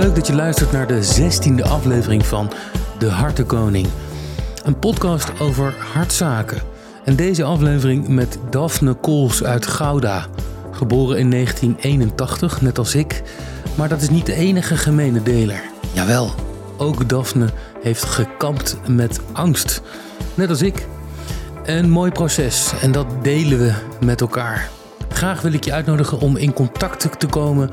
leuk dat je luistert naar de 16e aflevering van De Hartenkoning. Een podcast over hartzaken. En deze aflevering met Daphne Cools uit Gouda. Geboren in 1981, net als ik. Maar dat is niet de enige gemene deler. Jawel, ook Daphne heeft gekampt met angst. Net als ik. Een mooi proces en dat delen we met elkaar. Graag wil ik je uitnodigen om in contact te komen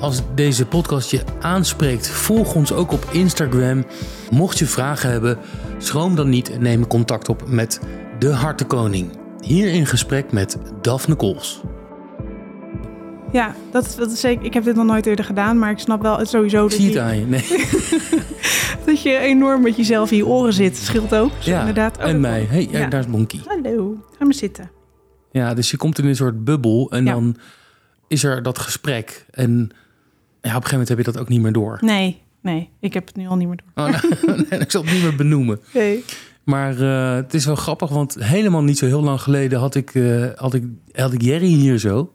als deze podcast je aanspreekt. Volg ons ook op Instagram. Mocht je vragen hebben, schroom dan niet en neem contact op met De Hartenkoning. Hier in gesprek met Daphne Cools. Ja, dat is zeker. Ik heb dit nog nooit eerder gedaan, maar ik snap wel sowieso dat je aan je, nee. Dat je enorm met jezelf in je oren zit. Scheelt ook. Dus ja, inderdaad. Oh, en mij. Hey, ja. Daar is Bonkie. Hallo, ga maar zitten. Ja, dus je komt in een soort bubbel en dan is er dat gesprek. En ja, op een gegeven moment heb je dat ook niet meer door. Nee, ik heb het nu al niet meer door. Oh, nou, ik zal het niet meer benoemen. Nee. Maar het is wel grappig, want helemaal niet zo heel lang geleden had ik Jerry hier zo.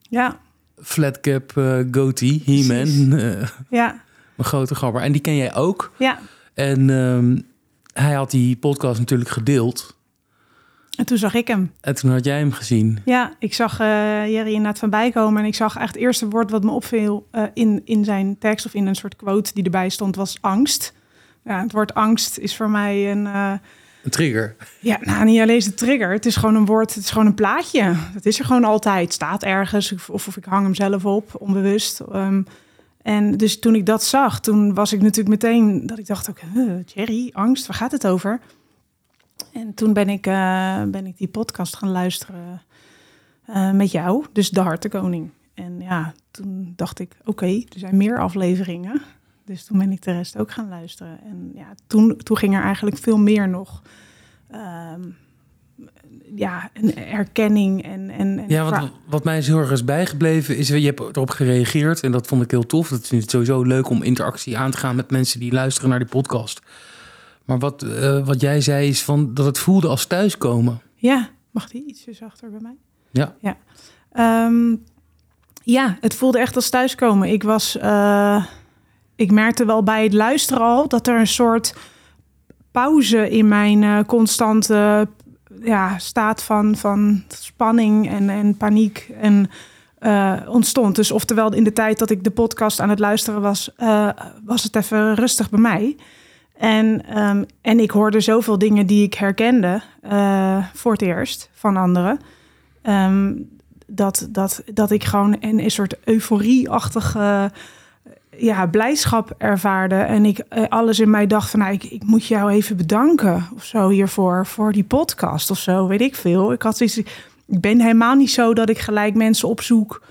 Ja. Flatcap, goatee, He-Man. Ja. Een grote grapper. En die ken jij ook. Ja. En hij had die podcast natuurlijk gedeeld. En toen zag ik hem. En toen had jij hem gezien. Ja, ik zag Jerry inderdaad van bijkomen. En ik zag echt het eerste woord wat me opviel in zijn tekst of in een soort quote die erbij stond, was angst. Ja, het woord angst is voor mij een trigger. Ja, nou, niet alleen de trigger. Het is gewoon een woord, het is gewoon een plaatje. Dat is er gewoon altijd. Staat ergens of ik hang hem zelf op, onbewust. En dus toen ik dat zag, toen was ik natuurlijk meteen dat ik dacht ook, Jerry, angst, waar gaat het over? En toen ben ik die podcast gaan luisteren met jou, dus De Hartenkoning. En ja, toen dacht ik, oké, er zijn meer afleveringen. Dus toen ben ik de rest ook gaan luisteren. En ja, toen ging er eigenlijk veel meer nog. Een erkenning. En ja, wat mij heel erg is bijgebleven is, je hebt erop gereageerd en dat vond ik heel tof. Het is sowieso leuk om interactie aan te gaan met mensen die luisteren naar die podcast. Maar wat jij zei is van dat het voelde als thuiskomen. Ja, mag die ietsje zachter bij mij? Ja. Ja, het voelde echt als thuiskomen. Ik merkte wel bij het luisteren al dat er een soort pauze in mijn constante staat van spanning en paniek en ontstond. Dus oftewel in de tijd dat ik de podcast aan het luisteren was, was het even rustig bij mij. En ik hoorde zoveel dingen die ik herkende voor het eerst van anderen. Dat ik gewoon een soort euforie-achtige blijdschap ervaarde. En ik alles in mij dacht van, ik moet jou even bedanken of zo hiervoor. Voor die podcast of zo, weet ik veel. Ik ben helemaal niet zo dat ik gelijk mensen opzoek.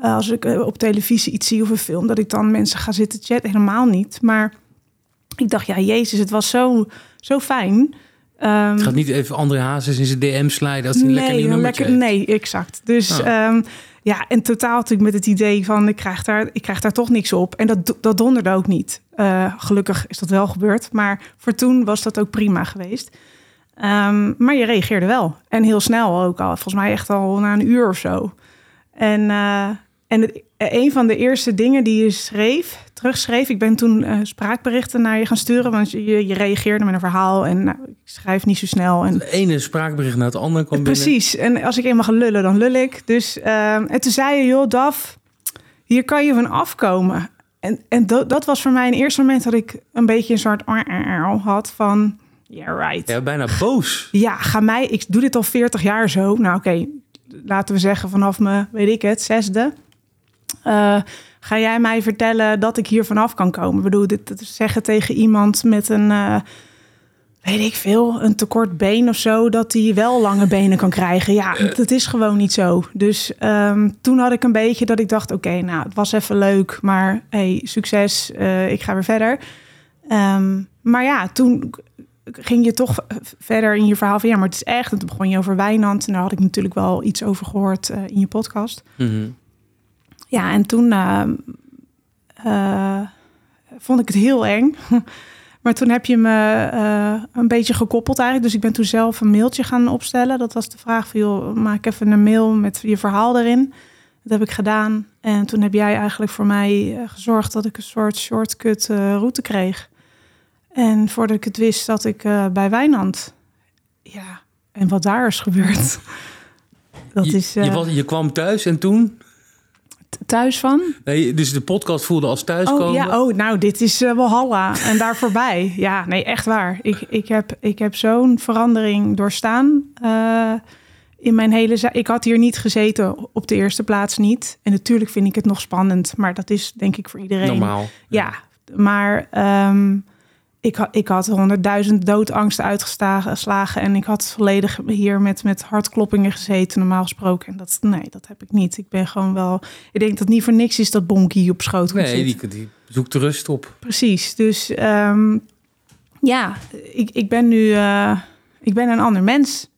Als ik op televisie iets zie of een film, dat ik dan mensen ga zitten chatten. Helemaal niet, maar ik dacht, ja, jezus, het was zo fijn. Het gaat niet even André Hazes in zijn DM sliden als hij lekker nieuw nummertje heeft. Nee, exact. Dus en totaal natuurlijk met het idee van, ik krijg daar toch niks op. En dat donderde ook niet. Gelukkig is dat wel gebeurd. Maar voor toen was dat ook prima geweest. Maar je reageerde wel. En heel snel ook al. Volgens mij echt al na een uur of zo. En een van de eerste dingen die je terugschreef... Ik ben toen spraakberichten naar je gaan sturen, want je reageerde met een verhaal en ik schrijf niet zo snel. En de ene spraakbericht naar het andere kwam binnen. Precies, en als ik eenmaal ga lullen, dan lul ik. Dus, en toen zei je, joh, Daf, hier kan je van afkomen. En dat was voor mij in het eerste moment dat ik een beetje een soort had van, yeah, right. Ja, bijna boos. Ja, ik doe dit al 40 jaar zo. Nou, oké, laten we zeggen vanaf mijn, weet ik het, 6e... ga jij mij vertellen dat ik hier vanaf kan komen? Ik bedoel, dit zeggen tegen iemand met een, een tekort been of zo, dat hij wel lange benen kan krijgen. Ja, dat is gewoon niet zo. Dus toen had ik een beetje dat ik dacht, oké, het was even leuk, maar hey, succes, ik ga weer verder. Maar ja, toen ging je toch verder in je verhaal van, ja, maar het is echt. En toen begon je over Wijnand en daar had ik natuurlijk wel iets over gehoord in je podcast. Mm-hmm. Ja, en toen vond ik het heel eng. Maar toen heb je me een beetje gekoppeld eigenlijk. Dus ik ben toen zelf een mailtje gaan opstellen. Dat was de vraag van, joh, maak even een mail met je verhaal erin. Dat heb ik gedaan. En toen heb jij eigenlijk voor mij gezorgd dat ik een soort shortcut route kreeg. En voordat ik het wist, zat ik bij Wijnand. Ja, en wat daar is gebeurd. Dat je kwam thuis en toen? Thuis van? Nee, dus de podcast voelde als thuiskomen. Oh, ja, nou, dit is Walhalla en daar voorbij. Ja, nee, echt waar. Ik heb zo'n verandering doorstaan in mijn hele... Ik had hier niet gezeten, op de eerste plaats niet. En natuurlijk vind ik het nog spannend, maar dat is denk ik voor iedereen. Normaal. Ja, maar... Ik had 100.000 doodangsten uitgeslagen en ik had volledig hier met hartkloppingen gezeten normaal gesproken. En dat heb ik niet. Ik ben gewoon wel... Ik denk dat niet voor niks is dat Bonkie op schoot komt zitten. Nee, die zoekt de rust op. Precies. Dus ik ben nu... ik ben een ander mens.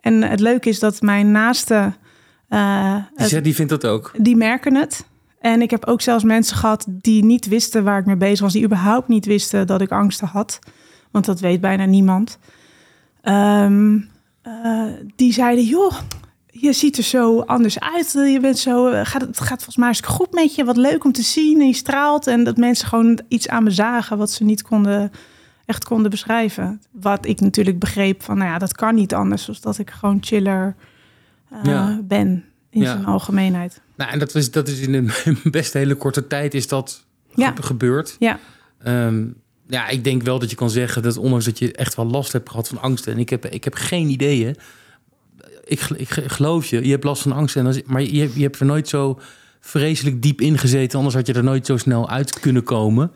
En het leuke is dat mijn naaste... die vindt dat ook? Die merken het. En ik heb ook zelfs mensen gehad die niet wisten waar ik mee bezig was. Die überhaupt niet wisten dat ik angsten had. Want dat weet bijna niemand. Die zeiden, joh, je ziet er zo anders uit. Je bent zo, het gaat volgens mij hartstikke goed met je. Wat leuk om te zien en je straalt. En dat mensen gewoon iets aan me zagen wat ze niet konden beschrijven. Wat ik natuurlijk begreep van, nou ja, dat kan niet anders. Dus dat ik gewoon chiller ben. In zijn algemeenheid. Nou, en dat is in een best hele korte tijd is dat gebeurd. Ja. Ik denk wel dat je kan zeggen dat ondanks dat je echt wel last hebt gehad van angsten. En ik heb geen ideeën. Ik geloof je. Je hebt last van angsten. Maar je hebt er nooit zo vreselijk diep in gezeten. Anders had je er nooit zo snel uit kunnen komen.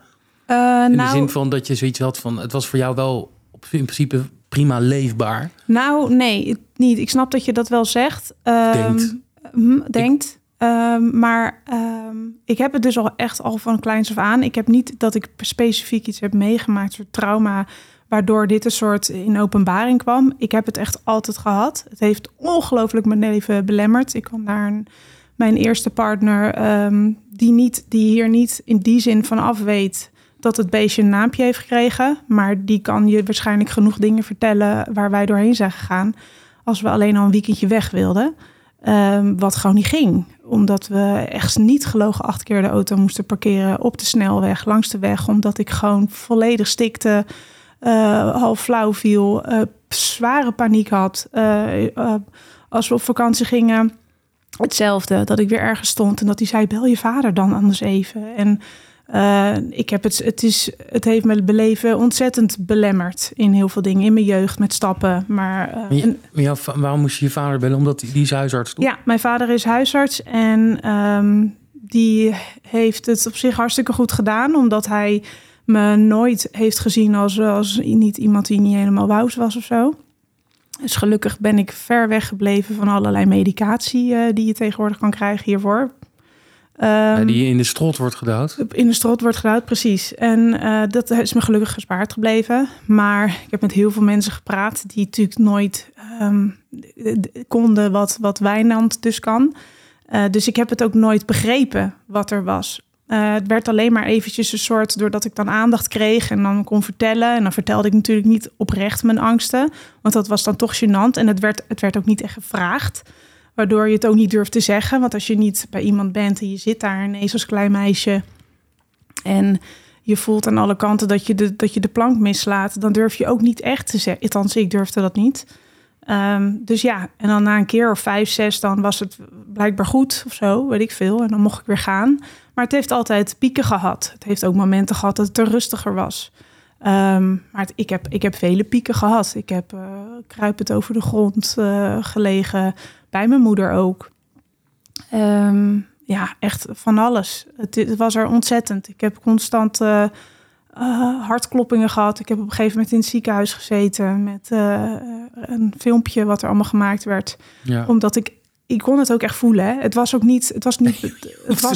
De zin van dat je zoiets had van... Het was voor jou wel in principe... prima leefbaar. Nou, nee, niet. Ik snap dat je dat wel zegt. Ik heb het dus al van kleins af aan. Ik heb niet dat ik specifiek iets heb meegemaakt, een soort trauma, waardoor dit een soort in openbaring kwam. Ik heb het echt altijd gehad. Het heeft ongelooflijk mijn leven belemmerd. Ik kwam naar mijn eerste partner, die hier niet in die zin van af weet dat het beestje een naampje heeft gekregen. Maar die kan je waarschijnlijk genoeg dingen vertellen waar wij doorheen zijn gegaan. Als we alleen al een weekendje weg wilden. Wat gewoon niet ging. Omdat we echt niet gelogen 8 keer de auto moesten parkeren. Op de snelweg, langs de weg. Omdat ik gewoon volledig stikte. Half flauw viel. Zware paniek had. Als we op vakantie gingen. Hetzelfde. Dat ik weer ergens stond. En dat hij zei, bel je vader dan anders even. En... Het heeft mijn beleven ontzettend belemmerd in heel veel dingen. In mijn jeugd, met stappen. Maar waarom moest je vader bellen? Omdat die is huisarts, toch? Ja, mijn vader is huisarts. En die heeft het op zich hartstikke goed gedaan. Omdat hij me nooit heeft gezien als niet iemand die niet helemaal wauw was of zo. Dus gelukkig ben ik ver weggebleven van allerlei medicatie die je tegenwoordig kan krijgen hiervoor. Die in de strot wordt geduwd? In de strot wordt geduwd, precies. En dat is me gelukkig gespaard gebleven. Maar ik heb met heel veel mensen gepraat die natuurlijk nooit konden wat Wijnand dus kan. Dus ik heb het ook nooit begrepen wat er was. Het werd alleen maar eventjes een soort, doordat ik dan aandacht kreeg en dan kon vertellen. En dan vertelde ik natuurlijk niet oprecht mijn angsten. Want dat was dan toch gênant. En het werd ook niet echt gevraagd. Waardoor je het ook niet durft te zeggen. Want als je niet bij iemand bent en je zit daar ineens als klein meisje... en je voelt aan alle kanten dat je de plank mislaat... dan durf je ook niet echt te zeggen. Althans, ik durfde dat niet. Dus ja, en dan na een keer of 5, 6... dan was het blijkbaar goed of zo, weet ik veel. En dan mocht ik weer gaan. Maar het heeft altijd pieken gehad. Het heeft ook momenten gehad dat het er rustiger was. Maar ik heb vele pieken gehad. Ik heb kruipend over de grond gelegen... Bij mijn moeder ook. Echt van alles. Het was er ontzettend. Ik heb constant hartkloppingen gehad. Ik heb op een gegeven moment in het ziekenhuis gezeten... met een filmpje wat er allemaal gemaakt werd. Ja. Omdat ik kon het ook echt voelen. Hè? Het was ook niet... Het was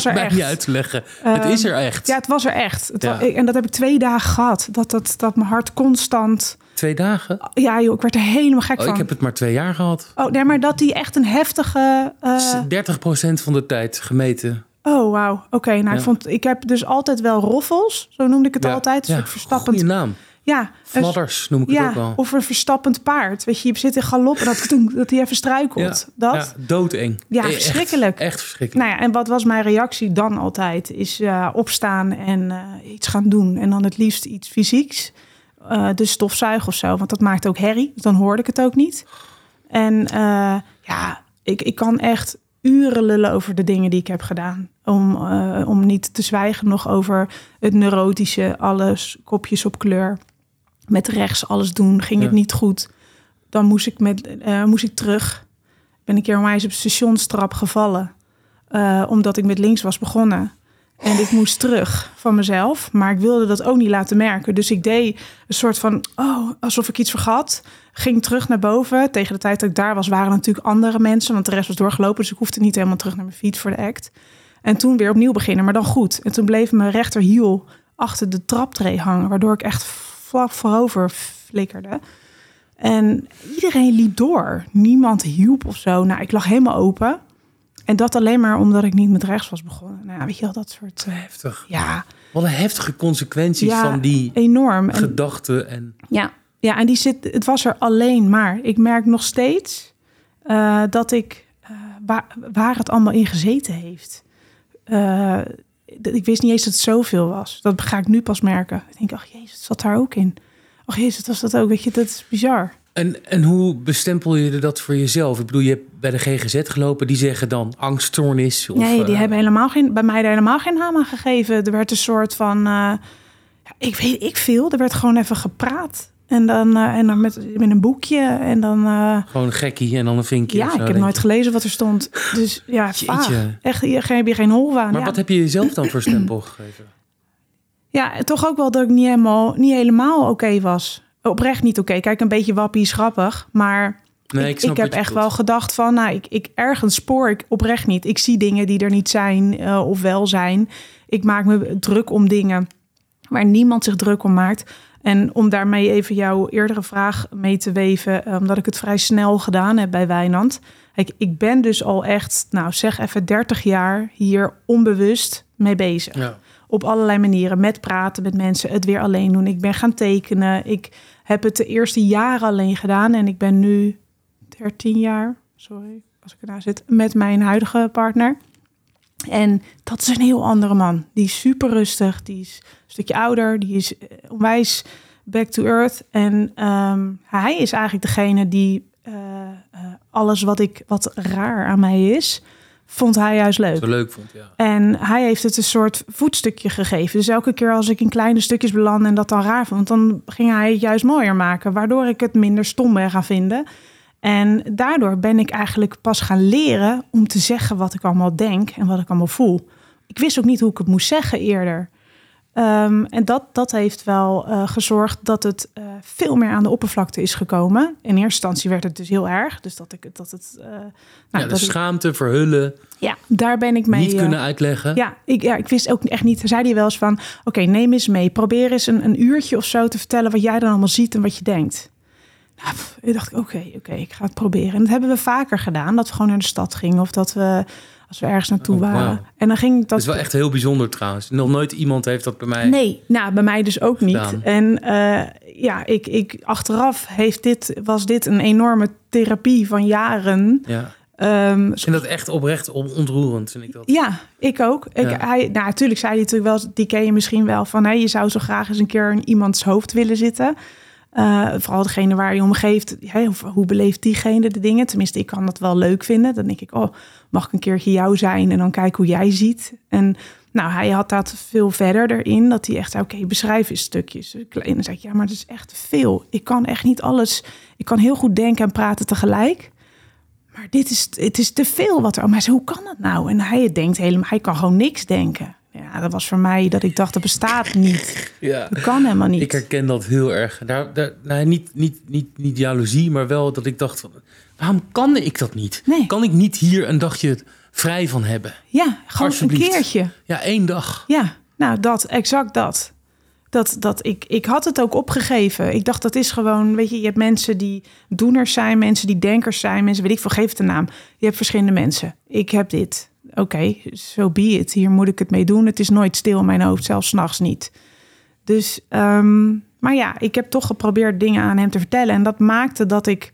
er echt. Niet uit te leggen. Het is er echt. Ja, het was er echt. En dat heb ik 2 dagen gehad. Dat mijn hart constant... 2 dagen? Ja, joh, ik werd er helemaal gek van. Ik heb het maar 2 jaar gehad. Oh, nee, maar dat die echt een heftige... 30% van de tijd gemeten. Oh, wauw. Oké, nou, ik heb dus altijd wel roffels. Zo noemde ik het altijd. Dus ik verstappend... Goeie naam. Ja, fladders noem ik het ook wel. Of een verstappend paard. Weet je zit in galop en dat hij even struikelt. Ja, dat? Ja, doodeng. Ja, verschrikkelijk. Echt verschrikkelijk. Nou ja, en wat was mijn reactie dan altijd? Is opstaan en iets gaan doen. En dan het liefst iets fysieks. Dus stofzuigen of zo. Want dat maakt ook herrie. Dan hoorde ik het ook niet. En ik kan echt uren lullen over de dingen die ik heb gedaan. Om niet te zwijgen nog over het neurotische. Alles, kopjes op kleur. Met rechts alles doen, ging het niet goed. Dan moest ik terug. Ben een keer onwijs op stationstrap gevallen. Omdat ik met links was begonnen. En ik moest terug van mezelf. Maar ik wilde dat ook niet laten merken. Dus ik deed een soort van, alsof ik iets vergat. Ging terug naar boven. Tegen de tijd dat ik daar was, waren natuurlijk andere mensen. Want de rest was doorgelopen. Dus ik hoefde niet helemaal terug naar mijn fiets voor de act. En toen weer opnieuw beginnen, maar dan goed. En toen bleef mijn rechterhiel achter de traptree hangen. Waardoor ik echt vlak voorover flikkerde. En iedereen liep door. Niemand hielp of zo. Nou, ik lag helemaal open. En dat alleen maar omdat ik niet met rechts was begonnen. Nou, weet je wel, dat soort... Heftig. Ja. Wat een heftige consequenties van die enorm. Gedachten. En... Ja, en die zit... Het was er alleen maar. Ik merk nog steeds dat ik... Waar het allemaal in gezeten heeft. Ik wist niet eens dat het zoveel was. Dat ga ik nu pas merken. Ik denk, ach jezus, het zat daar ook in. Ach jezus, was dat ook. Weet je, dat is bizar. En hoe bestempel je dat voor jezelf? Ik bedoel, je hebt bij de GGZ gelopen. Die zeggen dan angststoornis. Of, nee, die hebben bij mij helemaal geen naam aan gegeven. Er werd een soort van... Ik weet veel. Er werd gewoon even gepraat. En dan met een boekje. En dan, gewoon gekkie en dan een vinkje. Ja, zo, ik heb nooit gelezen wat er stond. Dus ja, echt, hier heb je geen hol aan. Maar wat heb je jezelf dan voor stempel gegeven? Ja, toch ook wel dat ik niet helemaal oké was. Oprecht niet oké. Kijk, een beetje wappie is grappig. Maar nee, ik heb echt wel gedacht van... Nou, ik ergens spoor ik oprecht niet. Ik zie dingen die er niet zijn of wel zijn. Ik maak me druk om dingen waar niemand zich druk om maakt. En om daarmee even jouw eerdere vraag mee te weven... omdat ik het vrij snel gedaan heb bij Wijnand. Kijk, ik ben dus al echt, 30 jaar hier onbewust mee bezig. Ja. Op allerlei manieren, met praten met mensen, het weer alleen doen. Ik ben gaan tekenen. Ik heb het de eerste jaren alleen gedaan. En ik ben nu 13 jaar, sorry, als ik ernaar zit... met mijn huidige partner. En dat is een heel andere man. Die is super rustig, die is een stukje ouder, die is onwijs back to earth. En hij is eigenlijk degene die alles wat raar aan mij is, vond hij juist leuk. Zo leuk vond, ja. En hij heeft het een soort voetstukje gegeven. Dus elke keer als ik in kleine stukjes beland en dat dan raar vond, dan ging hij het juist mooier maken, waardoor ik het minder stom ben gaan vinden. En daardoor ben ik eigenlijk pas gaan leren om te zeggen wat ik allemaal denk en wat ik allemaal voel. Ik wist ook niet hoe ik het moest zeggen eerder. En dat heeft wel gezorgd dat het veel meer aan de oppervlakte is gekomen. In eerste instantie werd het dus heel erg. Dus dat de schaamte, verhullen. Ja, daar ben ik mee. Niet kunnen uitleggen. Ik wist ook echt niet. Zei hij wel eens van, oké, neem eens mee. Probeer eens een uurtje of zo te vertellen wat jij dan allemaal ziet en wat je denkt. Nou, ik dacht, oké, ik ga het proberen. En dat hebben we vaker gedaan. Dat we gewoon naar de stad gingen. Of dat we, als we ergens naartoe waren. Wow. En dan ging dat... Dat is wel echt heel bijzonder trouwens. Nog nooit iemand heeft dat bij mij... Nee, bij mij dus ook gedaan. Niet. En ik achteraf was dit een enorme therapie van jaren. Ja. Ik vind dat echt oprecht ontroerend, vind ik dat. Ja, ik ook. Ja. Natuurlijk zei hij natuurlijk wel, die ken je misschien wel, van je zou zo graag eens een keer in iemands hoofd willen zitten... Vooral degene waar je om geeft. Hoe beleeft diegene de dingen? Tenminste, ik kan dat wel leuk vinden. Dan denk ik, mag ik een keertje jou zijn? En dan kijken hoe jij ziet. En hij had dat veel verder erin. Dat hij echt, beschrijf eens stukjes. En dan zei ik, maar dat is echt veel. Ik kan echt niet alles. Ik kan heel goed denken en praten tegelijk. Maar het is te veel wat er... Maar hij zei, hoe kan dat nou? En hij kan gewoon niks denken. Ja, dat was voor mij dat ik dacht, dat bestaat niet. Ja. Dat kan helemaal niet. Ik herken dat heel erg. Niet jaloezie, maar wel dat ik dacht... waarom kan ik dat niet? Nee. Kan ik niet hier een dagje vrij van hebben? Ja, gewoon een keertje. Ja, 1 dag. Ja, exact dat. Ik had het ook opgegeven. Ik dacht, dat is gewoon... je hebt mensen die doeners zijn, mensen die denkers zijn... mensen, weet ik veel, geef het een naam. Je hebt verschillende mensen. Ik heb dit... Oké, so be it. Hier moet ik het mee doen. Het is nooit stil in mijn hoofd, zelfs 's nachts niet. Dus Maar ja, ik heb toch geprobeerd dingen aan hem te vertellen. En dat maakte dat ik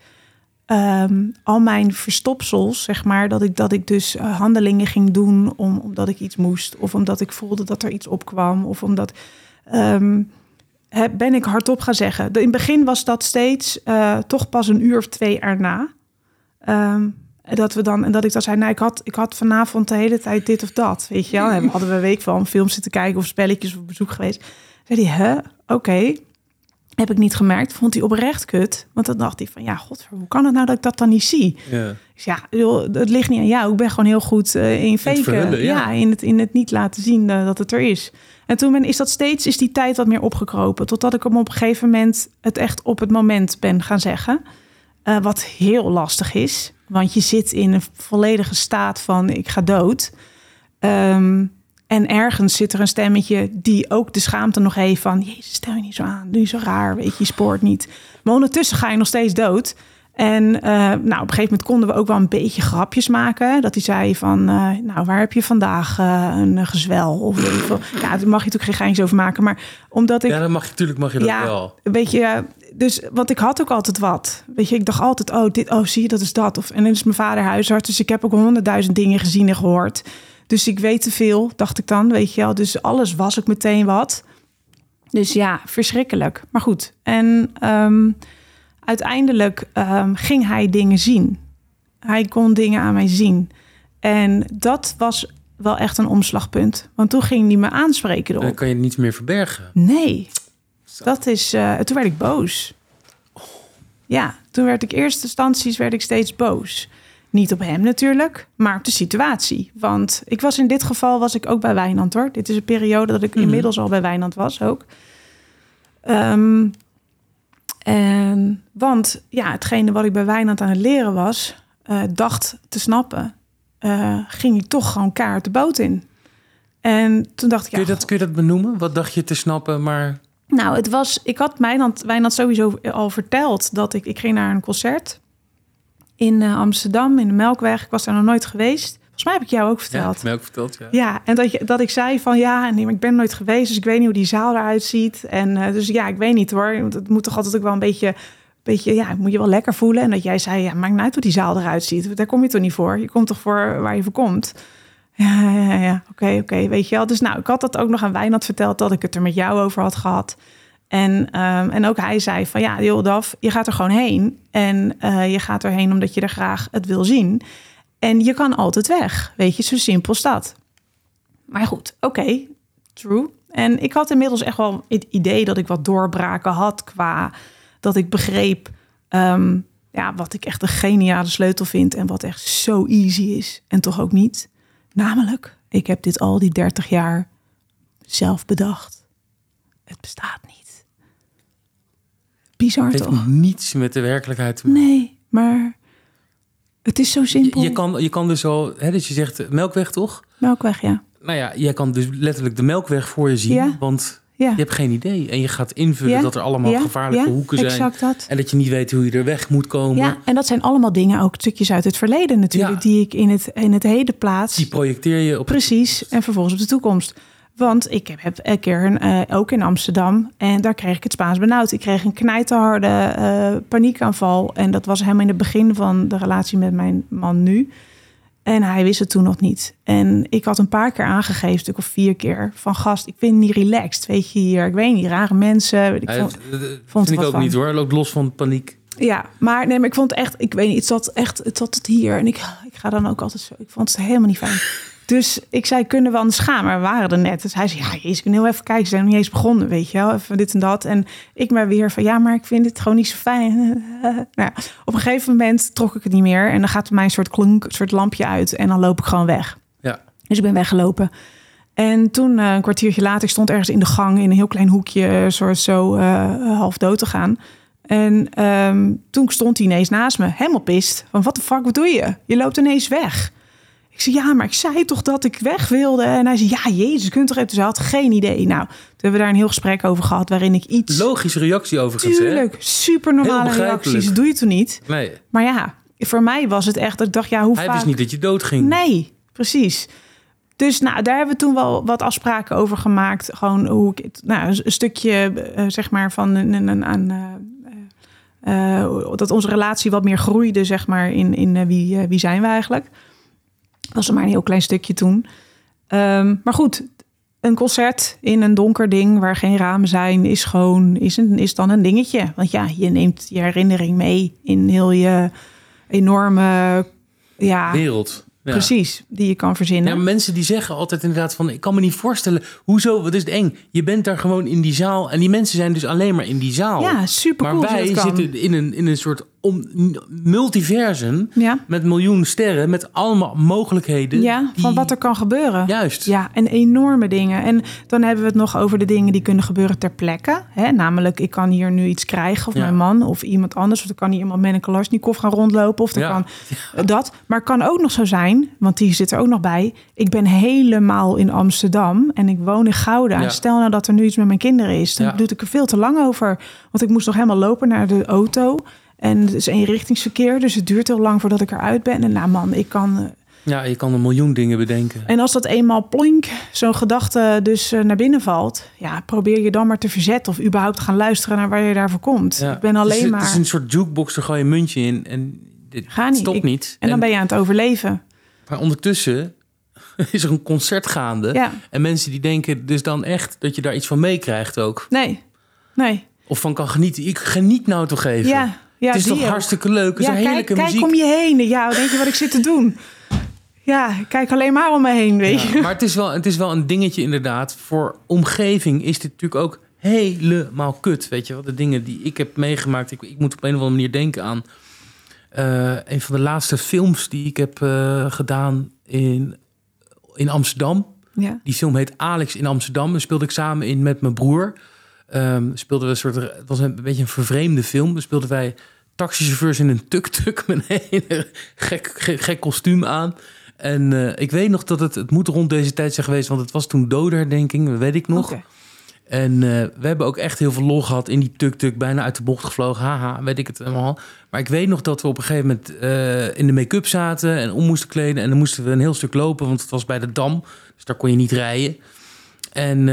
al mijn verstopsels, zeg maar... dat ik dus handelingen ging doen omdat ik iets moest. Of omdat ik voelde dat er iets opkwam. Of omdat... ben ik hardop gaan zeggen. In het begin was dat steeds toch pas een uur of twee erna. Dat ik dan zei, nou, ik had vanavond de hele tijd dit of dat. Weet je wel, en hadden we een week van films zitten kijken of spelletjes of bezoek geweest. Zei hij, oké, heb ik niet gemerkt. Vond hij oprecht kut. Want dan dacht hij van, ja, godver, hoe kan het nou dat ik dat dan niet zie? Ja, dus ja, joh, het ligt niet aan jou. Ik ben gewoon heel goed in faken. Ja, ja, in het niet laten zien dat het er is. En toen is die tijd wat meer opgekropen. Totdat ik hem op een gegeven moment het echt op het moment ben gaan zeggen. Wat heel lastig is. Want je zit in een volledige staat van ik ga dood. En ergens zit er een stemmetje die ook de schaamte nog heeft van... Jezus, stel je niet zo aan, doe je zo raar, weet je, je spoort niet. Maar ondertussen ga je nog steeds dood. En nou, op een gegeven moment konden we ook wel een beetje grapjes maken. Dat hij zei van, nou, waar heb je vandaag een gezwel? Of weet je wel. Ja, daar mag je natuurlijk geen geintjes over maken. Maar omdat ik... Ja, dan mag je dat wel. Een beetje, dus, want ik had ook altijd wat. Weet je, ik dacht altijd, zie je, dat is dat. En dan is mijn vader huisarts, dus ik heb ook 100.000 dingen gezien en gehoord. Dus ik weet te veel, dacht ik dan, weet je wel. Dus alles was ik meteen wat. Dus ja, verschrikkelijk. Maar goed, en... uiteindelijk ging hij dingen zien. Hij kon dingen aan mij zien. En dat was wel echt een omslagpunt. Want toen ging hij me aanspreken. Dan kan je het niet meer verbergen. Nee. Dat is, toen werd ik boos. Ja, toen werd ik in eerste instanties steeds boos. Niet op hem natuurlijk, maar op de situatie. Want ik was in dit geval ook bij Wijnand, hoor. Dit is een periode dat ik inmiddels al bij Wijnand was ook. Want ja, hetgene wat ik bij Wijnand aan het leren was... dacht te snappen, ging ik toch gewoon kaart de boot in. En toen dacht ik... Ja, kun je dat benoemen? Wat dacht je te snappen, maar... Nou, ik had Wijnand sowieso al verteld dat ik ging naar een concert... in Amsterdam, in de Melkweg. Ik was daar nog nooit geweest. Volgens mij heb ik jou ook verteld. Ja, ja. Ja, en dat ik zei van ja, nee, maar ik ben nooit geweest... dus ik weet niet hoe die zaal eruit ziet. En dus ja, ik weet niet hoor. Het moet toch altijd ook wel een beetje... ja, moet je wel lekker voelen. En dat jij zei, ja, maakt niet uit hoe die zaal eruit ziet. Daar kom je toch niet voor? Je komt toch voor waar je voor komt? Ja, oké, weet je wel. Dus nou, ik had dat ook nog aan Wijnand verteld... dat ik het er met jou over had gehad. En ook hij zei van ja, joh Daf, je gaat er gewoon heen. En je gaat erheen omdat je er graag het wil zien... En je kan altijd weg, weet je, zo simpel is dat. Maar goed, oké, true. En ik had inmiddels echt wel het idee dat ik wat doorbraken had... qua dat ik begreep wat ik echt een geniale sleutel vind... en wat echt zo easy is en toch ook niet. Namelijk, ik heb dit al die 30 jaar zelf bedacht. Het bestaat niet. Bizar toch? Het heeft niets met de werkelijkheid te maken. Nee, maar... Het is zo simpel. Je kan dus al... Hè, dus je zegt Melkweg, toch? Melkweg, ja. Nou ja, jij kan dus letterlijk de Melkweg voor je zien. Ja. Want je hebt geen idee. En je gaat invullen dat er allemaal gevaarlijke hoeken zijn. Exact dat. En dat je niet weet hoe je er weg moet komen. Ja, en dat zijn allemaal dingen, ook stukjes uit het verleden natuurlijk... die ik in het heden plaats. Die projecteer je op... Precies, en vervolgens op de toekomst. Want ik heb een keer ook in Amsterdam... en daar kreeg ik het Spaans benauwd. Ik kreeg een knijterharde paniekaanval. En dat was helemaal in het begin van de relatie met mijn man nu. En hij wist het toen nog niet. En ik had een paar keer aangegeven, stuk of 4 keer... van gast, ik vind niet relaxed, weet je hier. Ik weet niet, rare mensen. Niet hoor, loopt los van paniek. Ja, maar nee, maar ik vond het echt... Ik weet niet, het zat het hier. En ik ga dan ook altijd zo... Ik vond het helemaal niet fijn. Dus ik zei, kunnen we anders gaan? Maar we waren er net. Dus hij zei, ja, jezus, ik wil heel even kijken. Ze zijn nog niet eens begonnen, weet je wel. Even dit en dat. En ik maar weer van, ja, maar ik vind het gewoon niet zo fijn. Nou ja, op een gegeven moment trok ik het niet meer. En dan gaat er mij een soort klonk, een soort lampje uit. En dan loop ik gewoon weg. Ja. Dus ik ben weggelopen. En toen, een kwartiertje later, ik stond ergens in de gang... in een heel klein hoekje, soort zo half dood te gaan... En toen stond hij ineens naast me, helemaal pist. Van, what the fuck, wat doe je? Je loopt ineens weg. Ik zei, ja, maar ik zei toch dat ik weg wilde? En hij zei, ja, jezus, kunt toch even? Dus hij had geen idee. Nou, toen hebben we daar een heel gesprek over gehad... waarin ik iets... Logische reactie overigens, hè? Tuurlijk, super normale reacties. Doe je toch niet? Nee. Maar ja, voor mij was het echt dat ik dacht, ja, hoe vaak... Hij wist niet dat je dood ging. Nee, precies. Dus nou, daar hebben we toen wel wat afspraken over gemaakt. Gewoon hoe ik, nou, een stukje zeg maar van dat onze relatie wat meer groeide, zeg maar, wie zijn we eigenlijk. Was er maar een heel klein stukje toen. Maar goed, een concert in een donker ding waar geen ramen zijn, is gewoon, is dan een dingetje. Want ja, je neemt je herinnering mee in heel je enorme wereld. Ja. Precies, die je kan verzinnen. Ja, mensen die zeggen altijd inderdaad van, ik kan me niet voorstellen, hoezo, wat is het eng? Je bent daar gewoon in die zaal en die mensen zijn dus alleen maar in die zaal. Ja, super cool. Maar wij zitten in een soort multiversum met miljoen sterren, met allemaal mogelijkheden. Ja, van wat er kan gebeuren. Juist. Ja, en enorme dingen. En dan hebben we het nog over de dingen die kunnen gebeuren ter plekke. Hè? Namelijk, ik kan hier nu iets krijgen, of mijn man, of iemand anders. Of er kan hier iemand met een Kalashnikov gaan rondlopen. Of er kan dat. Maar het kan ook nog zo zijn, want die zit er ook nog bij. Ik ben helemaal in Amsterdam en ik woon in Gouda. Ja. En stel nou dat er nu iets met mijn kinderen is. Dan doe ik er veel te lang over. Want ik moest nog helemaal lopen naar de auto. En het is eenrichtingsverkeer, dus het duurt heel lang voordat ik eruit ben. En nou man, ik kan... Ja, je kan een miljoen dingen bedenken. En als dat eenmaal plonk, zo'n gedachte dus naar binnen valt... ja, probeer je dan maar te verzetten of überhaupt gaan luisteren naar waar je daarvoor komt. Ja. Ik ben alleen maar... Het is een soort jukebox, daar gooi je een muntje in en dit stopt niet. En dan ben je aan het overleven. Maar ondertussen is er een concert gaande. Ja. En mensen die denken dus dan echt dat je daar iets van meekrijgt ook. Nee. Of van kan genieten. Ik geniet nou toch even. Ja. Ja, het is toch hartstikke leuk. Het is een heerlijke muziek. Kijk om je heen. Ja, denk je wat ik zit te doen? Ja, kijk alleen maar om me heen, weet je. Maar het is wel een dingetje inderdaad. Voor omgeving is dit natuurlijk ook helemaal kut. Weet je wel, de dingen die ik heb meegemaakt. Ik moet op een of andere manier denken aan... een van de laatste films die ik heb gedaan in Amsterdam. Ja. Die film heet Alex in Amsterdam. Daar speelde ik samen in met mijn broer. Speelden we het was een beetje een vervreemde film. Dus speelden wij taxichauffeurs in een tuk-tuk met een hele gek kostuum aan. En ik weet nog dat het moet rond deze tijd zijn geweest, want het was toen dodenherdenking, dat weet ik nog. Okay. En we hebben ook echt heel veel lol gehad in die tuk-tuk, bijna uit de bocht gevlogen. Haha, weet ik het allemaal. Maar ik weet nog dat we op een gegeven moment in de make-up zaten en om moesten kleden. En dan moesten we een heel stuk lopen, want het was bij de Dam. Dus daar kon je niet rijden. En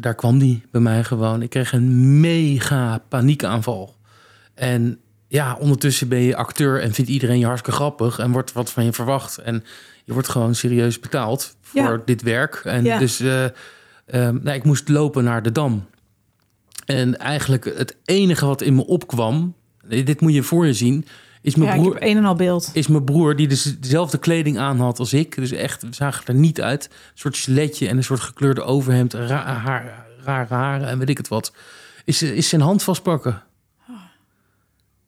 Daar kwam die bij mij gewoon. Ik kreeg een mega paniekaanval. En ja, ondertussen ben je acteur en vindt iedereen je hartstikke grappig... en wordt wat van je verwacht. En je wordt gewoon serieus betaald voor dit werk. En dus ik moest lopen naar de Dam. En eigenlijk het enige wat in me opkwam... dit moet je voor je zien... is mijn broer, die dus dezelfde kleding aan had als ik. Dus echt, we zagen er niet uit. Een soort geletje en een soort gekleurde overhemd. Rare haren en weet ik het wat. Is zijn hand vastpakken.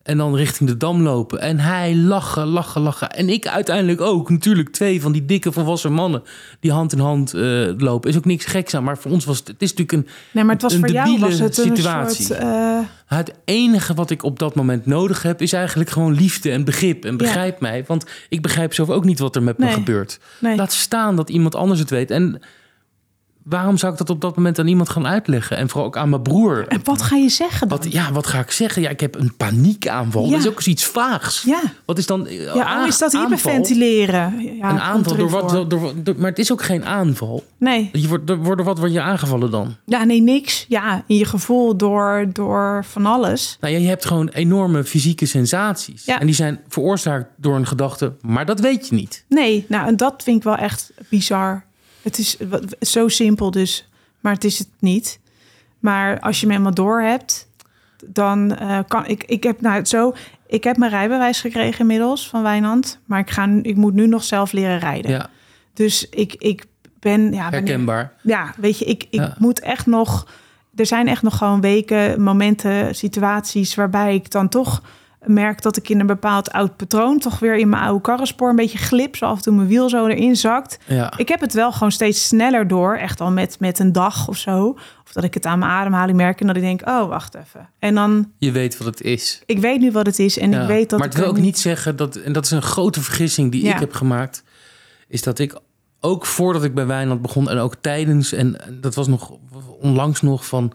En dan richting de Dam lopen. En hij lachen. En ik uiteindelijk ook. Natuurlijk twee van die dikke volwassen mannen die hand in hand lopen. Is ook niks geks aan. Maar voor ons was het is natuurlijk een debiele situatie. Nee, maar het was voor jou was het situatie. Een soort... Het enige wat ik op dat moment nodig heb... is eigenlijk gewoon liefde en begrip. En begrijp mij. Want ik begrijp zelf ook niet wat er met me gebeurt. Nee. Laat staan dat iemand anders het weet. En waarom zou ik dat op dat moment aan iemand gaan uitleggen? En vooral ook aan mijn broer. En wat ga je zeggen dan? Wat ga ik zeggen? Ja, ik heb een paniekaanval. Ja. Dat is ook eens iets vaags. Ja. Wat is dan is dat hyperventileren? Ja, een aanval door maar het is ook geen aanval. Nee. Word je aangevallen dan? Ja, nee, niks. Ja, in je gevoel door van alles. Nou ja, je hebt gewoon enorme fysieke sensaties. Ja. En die zijn veroorzaakt door een gedachte, maar dat weet je niet. Nee, nou, en dat vind ik wel echt bizar. Het is zo simpel dus, maar het is het niet. Maar als je me helemaal door hebt, dan kan ik... Ik heb mijn rijbewijs gekregen inmiddels van Wijnand. Maar ik moet nu nog zelf leren rijden. Ja. Dus ik ben... Ja, herkenbaar. Moet echt nog... Er zijn echt nog gewoon weken, momenten, situaties... waarbij ik dan toch merk dat ik in een bepaald oud patroon... toch weer in mijn oude karrenspoor een beetje glip... zo af en toe mijn wiel zo erin zakt. Ja. Ik heb het wel gewoon steeds sneller door. Echt al met een dag of zo. Of dat ik het aan mijn ademhaling merk... en dat ik denk, oh, wacht even. En dan... Je weet wat het is. Ik weet nu wat het is en ik weet dat... Maar het wil ook niet zeggen dat... en dat is een grote vergissing die ik heb gemaakt... is dat ik ook voordat ik bij Wijnand begon... en ook tijdens... en dat was nog onlangs nog van...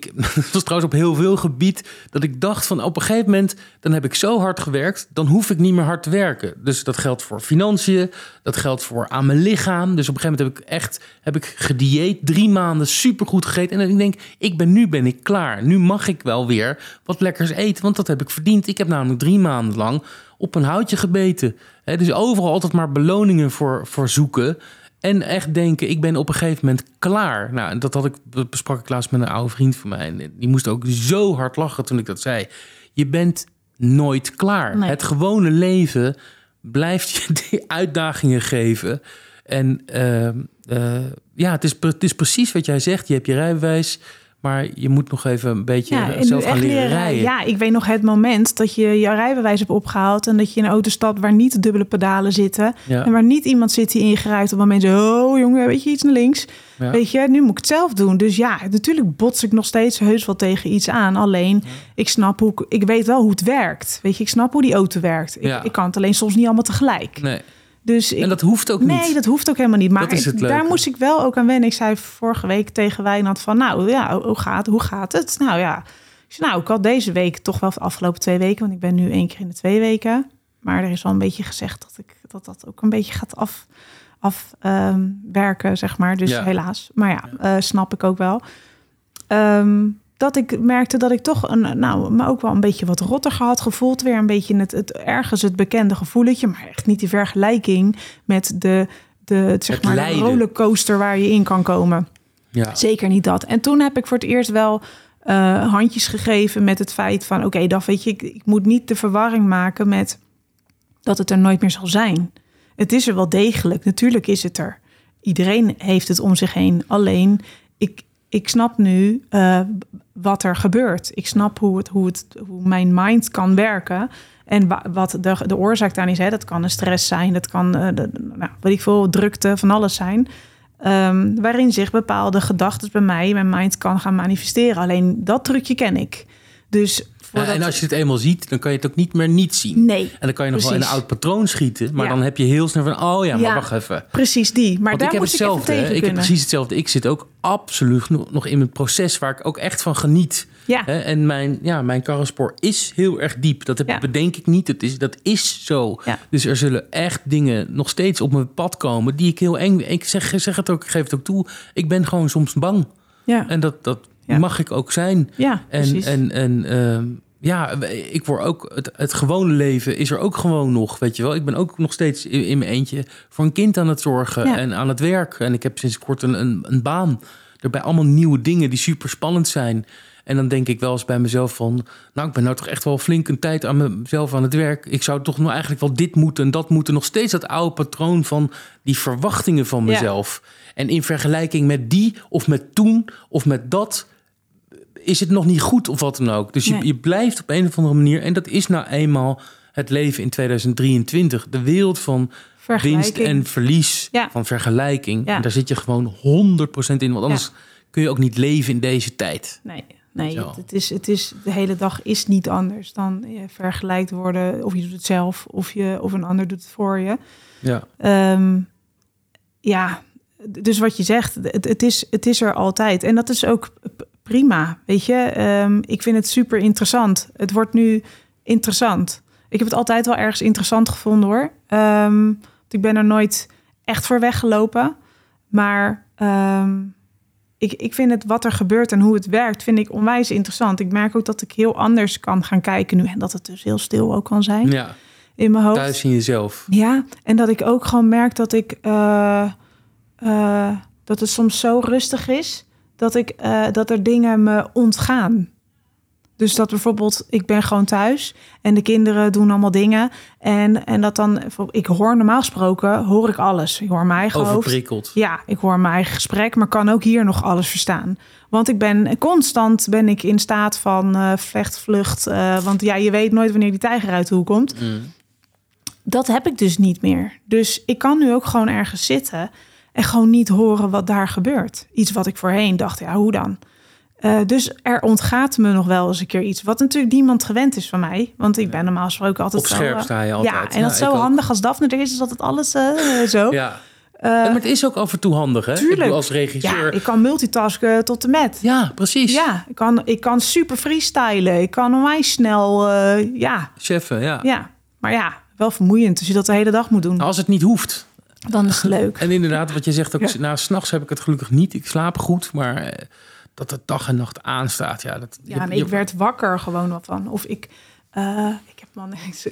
Het was trouwens op heel veel gebied dat ik dacht van op een gegeven moment, dan heb ik zo hard gewerkt, dan hoef ik niet meer hard te werken. Dus dat geldt voor financiën, dat geldt voor aan mijn lichaam. Dus op een gegeven moment heb ik gedieet, 3 maanden supergoed gegeten. En dan denk ik, nu ben ik klaar. Nu mag ik wel weer wat lekkers eten, want dat heb ik verdiend. Ik heb namelijk 3 maanden lang op een houtje gebeten. Dus overal altijd maar beloningen voor zoeken. En echt denken, ik ben op een gegeven moment klaar. Nou, dat besprak ik laatst met een oude vriend van mij. En die moest ook zo hard lachen toen ik dat zei. Je bent nooit klaar. Nee. Het gewone leven blijft je die uitdagingen geven. En het is precies wat jij zegt. Je hebt je rijbewijs, maar je moet nog even een beetje zelf gaan leren rijden. Ja, ik weet nog het moment dat je jouw rijbewijs hebt opgehaald en dat je in een auto stapt waar niet dubbele pedalen zitten. Ja. En waar niet iemand zit die ingeruimd op een moment. Oh jongen, weet je, iets naar links. Ja. Weet je, nu moet ik het zelf doen. Dus ja, natuurlijk bots ik nog steeds heus wel tegen iets aan. Alleen, ik weet wel hoe het werkt. Weet je, ik snap hoe die auto werkt. Ik kan het alleen soms niet allemaal tegelijk. Nee. Dus en dat hoeft ook niet. Nee, dat hoeft ook helemaal niet. Maar daar moest ik wel ook aan wennen. Ik zei vorige week tegen Wijnand van, hoe gaat het? Nou ja, ik had deze week toch wel de afgelopen 2 weken... want ik ben nu 1 keer in de 2 weken. Maar er is wel een beetje gezegd dat ook een beetje gaat afwerken, zeg maar. Dus helaas. Maar snap ik ook wel. Dat ik merkte dat ik toch me ook wel een beetje wat rottiger had gevoeld. Weer een beetje het ergens het bekende gevoeletje. Maar echt niet die vergelijking met de rollercoaster waar je in kan komen. Ja. Zeker niet dat. En toen heb ik voor het eerst wel handjes gegeven met het feit van... Oké, dat weet je, ik moet niet de verwarring maken met dat het er nooit meer zal zijn. Het is er wel degelijk. Natuurlijk is het er. Iedereen heeft het om zich heen. Alleen, ik snap nu wat er gebeurt. Ik snap hoe mijn mind kan werken. En wat de oorzaak daarin is. Hè. Dat kan een stress zijn. Dat kan, weet ik veel, drukte, van alles zijn. Waarin zich bepaalde gedachten bij mij, mijn mind, kan gaan manifesteren. Alleen dat trucje ken ik. Dus en als je het eenmaal ziet, dan kan je het ook niet meer niet zien. Nee, en dan kan je nog wel in een oud patroon schieten. Maar dan heb je heel snel van, wacht even. Precies die. Maar daar moet ik even tegen kunnen. Ik heb precies hetzelfde. Ik zit ook absoluut nog in het proces waar ik ook echt van geniet. Ja. En mijn karrenspoor is heel erg diep. Dat bedenk ik niet. Dat is zo. Ja. Dus er zullen echt dingen nog steeds op mijn pad komen die ik heel eng... Ik zeg het ook, ik geef het ook toe. Ik ben gewoon soms bang. Ja. En dat mag ik ook zijn. Ja, precies. Ik word ook... Het gewone leven is er ook gewoon nog, weet je wel. Ik ben ook nog steeds in mijn eentje voor een kind aan het zorgen en aan het werk. En ik heb sinds kort een baan. Daarbij allemaal nieuwe dingen die super spannend zijn. En dan denk ik wel eens bij mezelf van... ik ben nou toch echt wel flink een tijd aan mezelf aan het werk. Ik zou toch nou eigenlijk wel dit moeten en dat moeten. Nog steeds dat oude patroon van die verwachtingen van mezelf. Ja. En in vergelijking met die of met toen of met dat... is het nog niet goed of wat dan ook. Dus je blijft op een of andere manier... en dat is nou eenmaal het leven in 2023. De wereld van winst en verlies, van vergelijking. Ja. En daar zit je gewoon 100% in. Want anders kun je ook niet leven in deze tijd. Nee, het is, de hele dag is niet anders dan je vergelijkt worden. Of je doet het zelf, of een ander doet het voor je. Ja. Dus wat je zegt, het is er altijd. En dat is ook... prima, weet je. Ik vind het super interessant. Het wordt nu interessant. Ik heb het altijd wel ergens interessant gevonden, hoor. Ik ben er nooit echt voor weggelopen. Maar ik vind het wat er gebeurt en hoe het werkt... vind ik onwijs interessant. Ik merk ook dat ik heel anders kan gaan kijken nu. En dat het dus heel stil ook kan zijn in mijn hoofd. Thuis in jezelf. Ja, en dat ik ook gewoon merk dat ik... dat het soms zo rustig is... dat er dingen me ontgaan. Dus dat bijvoorbeeld, ik ben gewoon thuis... en de kinderen doen allemaal dingen. En dat dan, ik hoor normaal gesproken, hoor ik alles. Ik hoor mijn eigen hoofd. Overprikkeld. Ja, ik hoor mijn eigen gesprek, maar kan ook hier nog alles verstaan. Want ik ben constant in staat van vecht, vlucht. Want je weet nooit wanneer die tijger uit de hoek komt. Mm. Dat heb ik dus niet meer. Dus ik kan nu ook gewoon ergens zitten... en gewoon niet horen wat daar gebeurt. Iets wat ik voorheen dacht, hoe dan? Dus er ontgaat me nog wel eens een keer iets... wat natuurlijk niemand gewend is van mij. Want ik ben normaal gesproken altijd... Op scherp sta je altijd. Ja, en dat is zo handig als Daphne er is... is altijd alles zo. Ja. Maar het is ook af en toe handig, hè? Tuurlijk. Ik bedoel, als regisseur. Ja, ik kan multitasken tot de met. Ja, precies. Ja, ik kan super freestylen. Ik kan onwijs snel, cheffen, ja. Ja, maar ja, wel vermoeiend. Dus je dat de hele dag moet doen. Nou, als het niet hoeft. Dan is het leuk. En inderdaad, wat je zegt, ook, nou, 's nachts heb ik het gelukkig niet. Ik slaap goed, maar dat het dag en nacht aanstaat. Ja, ik werd wakker gewoon wat van. Of ik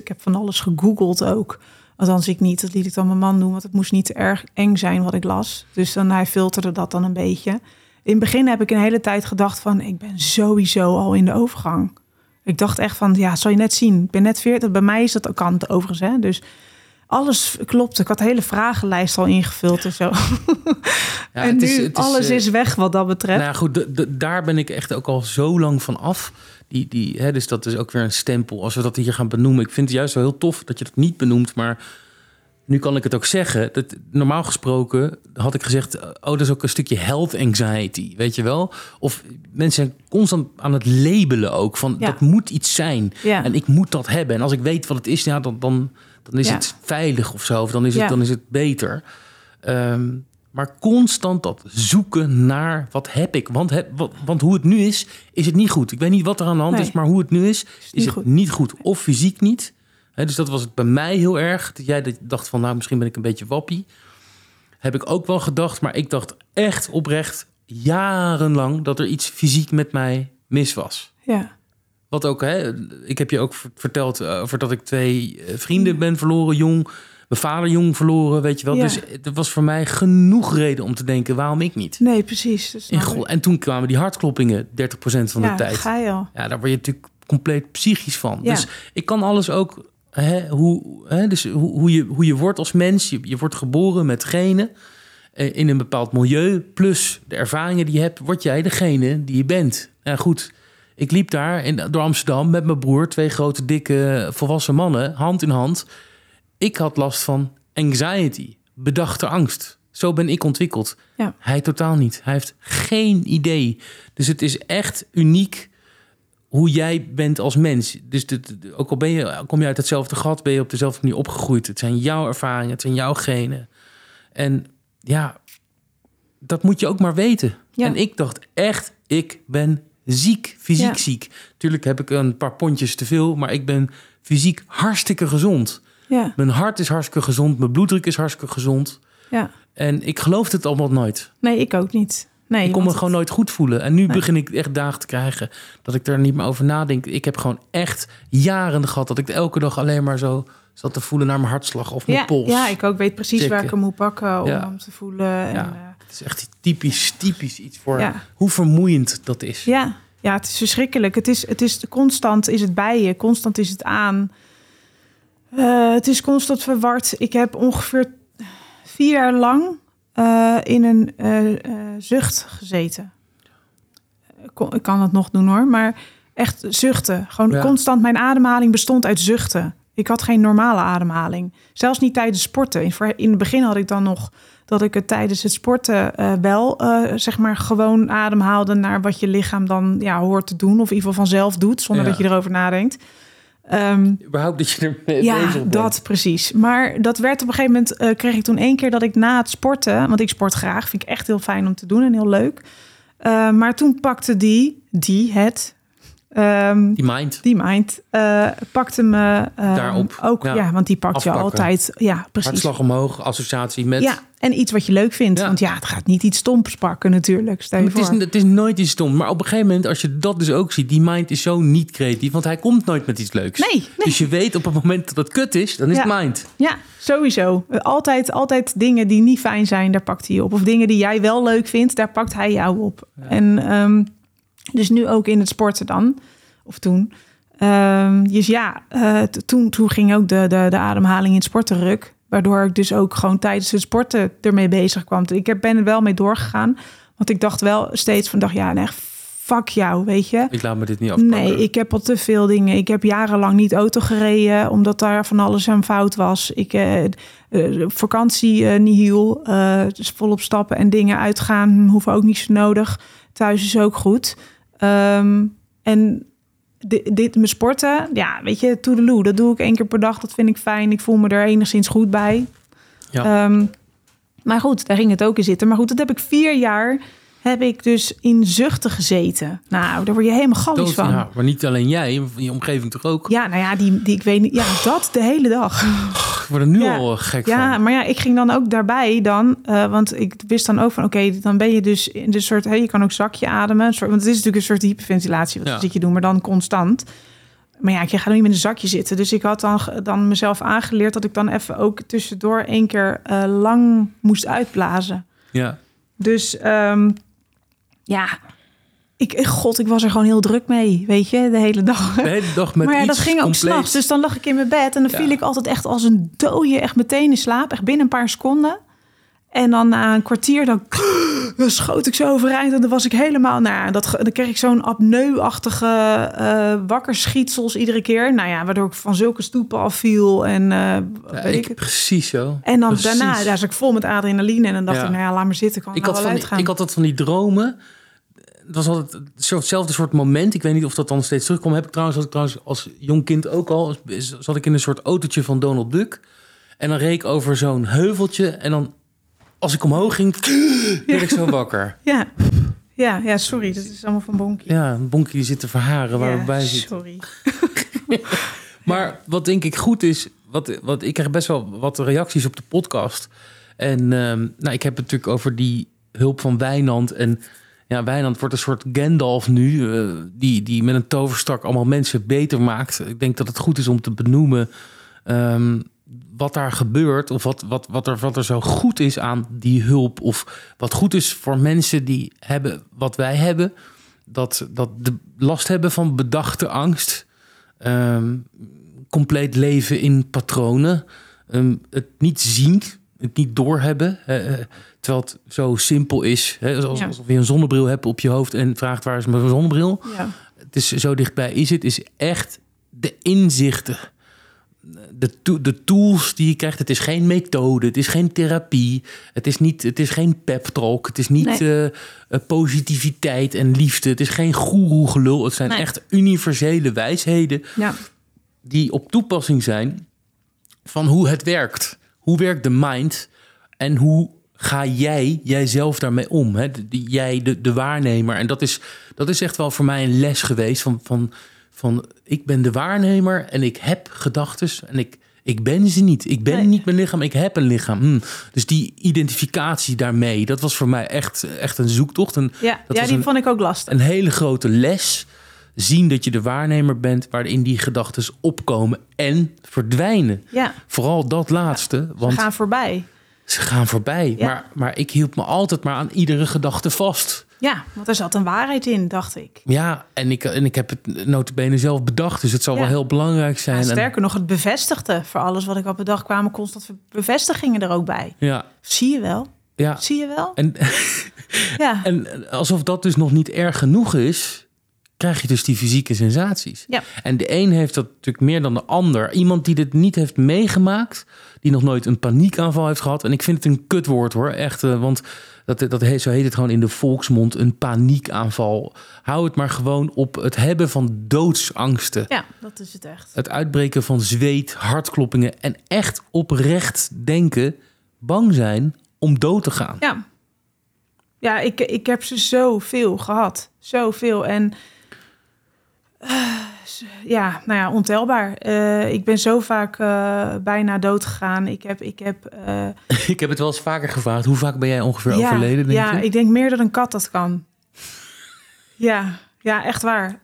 heb van alles gegoogeld ook. Althans, ik niet. Dat liet ik dan mijn man doen, want het moest niet te erg eng zijn wat ik las. Dus dan hij filterde dat dan een beetje. In het begin heb ik een hele tijd gedacht van, ik ben sowieso al in de overgang. Ik dacht echt van, ja, zal je net zien. Ik ben net 40. Bij mij is dat ook kant overigens, hè. Dus alles klopt. Ik had de hele vragenlijst al ingevuld en zo. Ja, en nu alles is weg wat dat betreft. Nou goed, daar ben ik echt ook al zo lang van af. Dus dat is ook weer een stempel. Als we dat hier gaan benoemen. Ik vind het juist wel heel tof dat je dat niet benoemt. Maar nu kan ik het ook zeggen. Dat, normaal gesproken had ik gezegd, dat is ook een stukje health anxiety. Weet je wel? Of mensen zijn constant aan het labelen ook. Van dat moet iets zijn. Ja. En ik moet dat hebben. En als ik weet wat het is, ja, dan is het veilig of zo. Of dan is het beter. Maar constant dat zoeken naar wat heb ik. Want hoe het nu is het niet goed. Ik weet niet wat er aan de hand is, maar hoe het nu is het niet goed. Of fysiek niet. He, dus dat was het bij mij heel erg. Dat jij dacht van, nou, misschien ben ik een beetje wappie. Heb ik ook wel gedacht. Maar ik dacht echt oprecht jarenlang dat er iets fysiek met mij mis was. Ja. Wat ook, ik heb je ook verteld over dat ik 2 vrienden ben verloren, jong. Mijn vader jong verloren, weet je wel. Ja. Dus het was voor mij genoeg reden om te denken, waarom ik niet? Nee, precies. Dus en toen kwamen die hartkloppingen 30% van de tijd. Ga je al. Ja, daar word je natuurlijk compleet psychisch van. Ja. Dus ik kan alles ook, hoe je wordt als mens. Je wordt geboren met genen in een bepaald milieu. Plus de ervaringen die je hebt, word jij degene die je bent. En goed, ik liep daar door Amsterdam met mijn broer. 2 grote, dikke, volwassen mannen, hand in hand. Ik had last van anxiety, bedachte angst. Zo ben ik ontwikkeld. Ja. Hij totaal niet. Hij heeft geen idee. Dus het is echt uniek hoe jij bent als mens. Dus ook al kom je uit hetzelfde gat, ben je op dezelfde manier opgegroeid. Het zijn jouw ervaringen, het zijn jouw genen. En ja, dat moet je ook maar weten. Ja. En ik dacht echt, ik ben ziek, fysiek ziek. Tuurlijk heb ik een paar pondjes te veel, maar ik ben fysiek hartstikke gezond. Ja. Mijn hart is hartstikke gezond. Mijn bloeddruk is hartstikke gezond. Ja. En ik geloofde het allemaal nooit. Nee, ik ook niet. Nee, ik kon me gewoon nooit goed voelen. En nu begin ik echt dagen te krijgen dat ik er niet meer over nadenk. Ik heb gewoon echt jaren gehad dat ik elke dag alleen maar zo zat te voelen naar mijn hartslag of mijn pols. Ja, ik ook weet precies waar ik hem moet pakken om hem te voelen. Ja. En, het is echt typisch iets voor hoe vermoeiend dat is. Ja, ja, het is verschrikkelijk. Het is constant is het bij je, constant is het aan. Het is constant verward. Ik heb ongeveer 4 jaar lang in een zucht gezeten. Ik kan dat nog doen hoor, maar echt zuchten. Gewoon constant, mijn ademhaling bestond uit zuchten. Ik had geen normale ademhaling. Zelfs niet tijdens sporten. In het begin had ik dan nog dat ik het tijdens het sporten zeg maar gewoon ademhaalde naar wat je lichaam dan hoort te doen. Of in ieder geval vanzelf doet, zonder dat je erover nadenkt. Überhaupt dat je er mee bezig bent. Ja, dat precies. Maar dat werd op een gegeven moment... kreeg ik toen 1 keer dat ik na het sporten... want ik sport graag, vind ik echt heel fijn om te doen... en heel leuk. Maar toen pakte die mind pakte me... daarop. Ook, ja, want die pakt afpakken. Je altijd... Ja, precies. Hartslag omhoog, associatie met... Ja, en iets wat je leuk vindt. Ja. Want ja, het gaat niet iets stoms pakken natuurlijk. Het is nooit iets stoms. Maar op een gegeven moment, als je dat dus ook ziet... die mind is zo niet creatief, want hij komt nooit met iets leuks. Nee. Dus je weet op het moment dat het kut is, dan is het mind. Ja, sowieso. Altijd dingen die niet fijn zijn, daar pakt hij op. Of dingen die jij wel leuk vindt, daar pakt hij jou op. Ja. En... dus nu ook in het sporten dan, of toen. Dus toen ging ook de ademhaling in het sporten ruk. Waardoor ik dus ook gewoon tijdens het sporten ermee bezig kwam. Ik ben er wel mee doorgegaan. Want ik dacht wel steeds van, fuck jou, weet je. Ik laat me dit niet afpakken. Nee, ik heb al te veel dingen. Ik heb jarenlang niet auto gereden, omdat daar van alles aan fout was. Ik vakantie niet hiel. Dus volop stappen en dingen uitgaan, hoeven ook niet zo nodig. Thuis is ook goed. En dit, mijn sporten, weet je, toedeloe. Dat doe ik 1 keer per dag. Dat vind ik fijn. Ik voel me er enigszins goed bij. Ja. Maar goed, daar ging het ook in zitten. Maar goed, dat heb ik 4 jaar... heb ik dus in zuchten gezeten. Nou, daar word je helemaal gallisch van. Nou, maar niet alleen jij, je omgeving toch ook? Ja, nou ja, die ik weet niet. Ja, dat de hele dag. Ik word er nu al gek van. Ja, maar ja, ik ging dan ook daarbij dan... want ik wist dan ook van, oké, dan ben je dus in een soort... je kan ook zakje ademen. Want het is natuurlijk een soort hyperventilatie wat je doen, maar dan constant. Maar ja, ik ga dan niet met een zakje zitten. Dus ik had dan mezelf aangeleerd... dat ik dan even ook tussendoor 1 keer lang moest uitblazen. Ja. Dus... ik was er gewoon heel druk mee, weet je, de hele dag. De hele dag met maar ja, dat iets ging ook s'nachts. Dus dan lag ik in mijn bed en dan viel ik altijd echt als een dode, echt meteen in slaap. Echt binnen een paar seconden. En dan na een kwartier, dan schoot ik zo overeind. En dan was ik helemaal, dan kreeg ik zo'n apneu-achtige wakkerschietsels iedere keer. Nou ja, waardoor ik van zulke stoepen afviel. En, ik precies zo. En dan daarna, daar was ik vol met adrenaline. En dan dacht ik, laat maar zitten. Ik had wel uitgaan. Ik had dat van die dromen. Het was altijd hetzelfde soort moment. Ik weet niet of dat dan steeds terugkomt. Had ik trouwens als jong kind ook al. Zat ik in een soort autootje van Donald Duck. En dan reed ik over zo'n heuveltje. En dan, als ik omhoog ging, werd ik zo wakker. Ja, sorry. Dat is allemaal van Bonkie. Ja, Bonkie die zit te verharen waar we bij zitten. Sorry. Maar wat denk ik goed is... Wat ik krijg best wel wat reacties op de podcast. En ik heb het natuurlijk over die hulp van Wijnand. En ja, Wijnand wordt een soort Gandalf nu. Die met een toverstak allemaal mensen beter maakt. Ik denk dat het goed is om te benoemen... wat daar gebeurt of wat er zo goed is aan die hulp... of wat goed is voor mensen die hebben wat wij hebben... dat de last hebben van bedachte angst... compleet leven in patronen... het niet zien, het niet doorhebben... terwijl het zo simpel is. Alsof je een zonnebril hebt op je hoofd... en vraagt waar is mijn zonnebril? Ja. Het is zo dichtbij is het. Het is echt de inzichten... De tools die je krijgt, het is geen methode, het is geen therapie, het is geen pep talk, het is niet positiviteit en liefde, het is geen goeroegelul, het zijn echt universele wijsheden die op toepassing zijn van hoe het werkt. Hoe werkt de mind en hoe ga jijzelf daarmee om? Hè? De waarnemer. En dat is echt wel voor mij een les geweest van ik ben de waarnemer en ik heb gedachtes en ik ben ze niet. Ik ben niet mijn lichaam, ik heb een lichaam. Dus die identificatie daarmee, dat was voor mij echt een zoektocht. Die vond ik ook lastig. Een hele grote les. Zien dat je de waarnemer bent waarin die gedachtes opkomen en verdwijnen. Ja. Vooral dat laatste. Ja, want ze gaan voorbij. Ja. Maar ik hield me altijd maar aan iedere gedachte vast. Ja, want er zat een waarheid in, dacht ik. Ja, en ik heb het nota bene zelf bedacht. Dus het zal wel heel belangrijk zijn. Ja, sterker nog, het bevestigde voor alles wat ik had bedacht... kwamen constant bevestigingen er ook bij. Ja. Zie je wel? Ja. Zie je wel? En, en alsof dat dus nog niet erg genoeg is... krijg je dus die fysieke sensaties. Ja. En de een heeft dat natuurlijk meer dan de ander. Iemand die dit niet heeft meegemaakt... die nog nooit een paniekaanval heeft gehad... en ik vind het een kutwoord hoor, echt... want zo heet het gewoon in de volksmond... een paniekaanval. Hou het maar gewoon op het hebben van doodsangsten. Ja, dat is het echt. Het uitbreken van zweet, hartkloppingen... en echt oprecht denken... bang zijn om dood te gaan. Ja, ik heb ze zoveel gehad. Zoveel en... ontelbaar. Ik ben zo vaak bijna dood gegaan. Ik heb het wel eens vaker gevraagd. Hoe vaak ben jij ongeveer overleden? Denk je? Ik denk meer dan een kat dat kan. Ja, echt waar.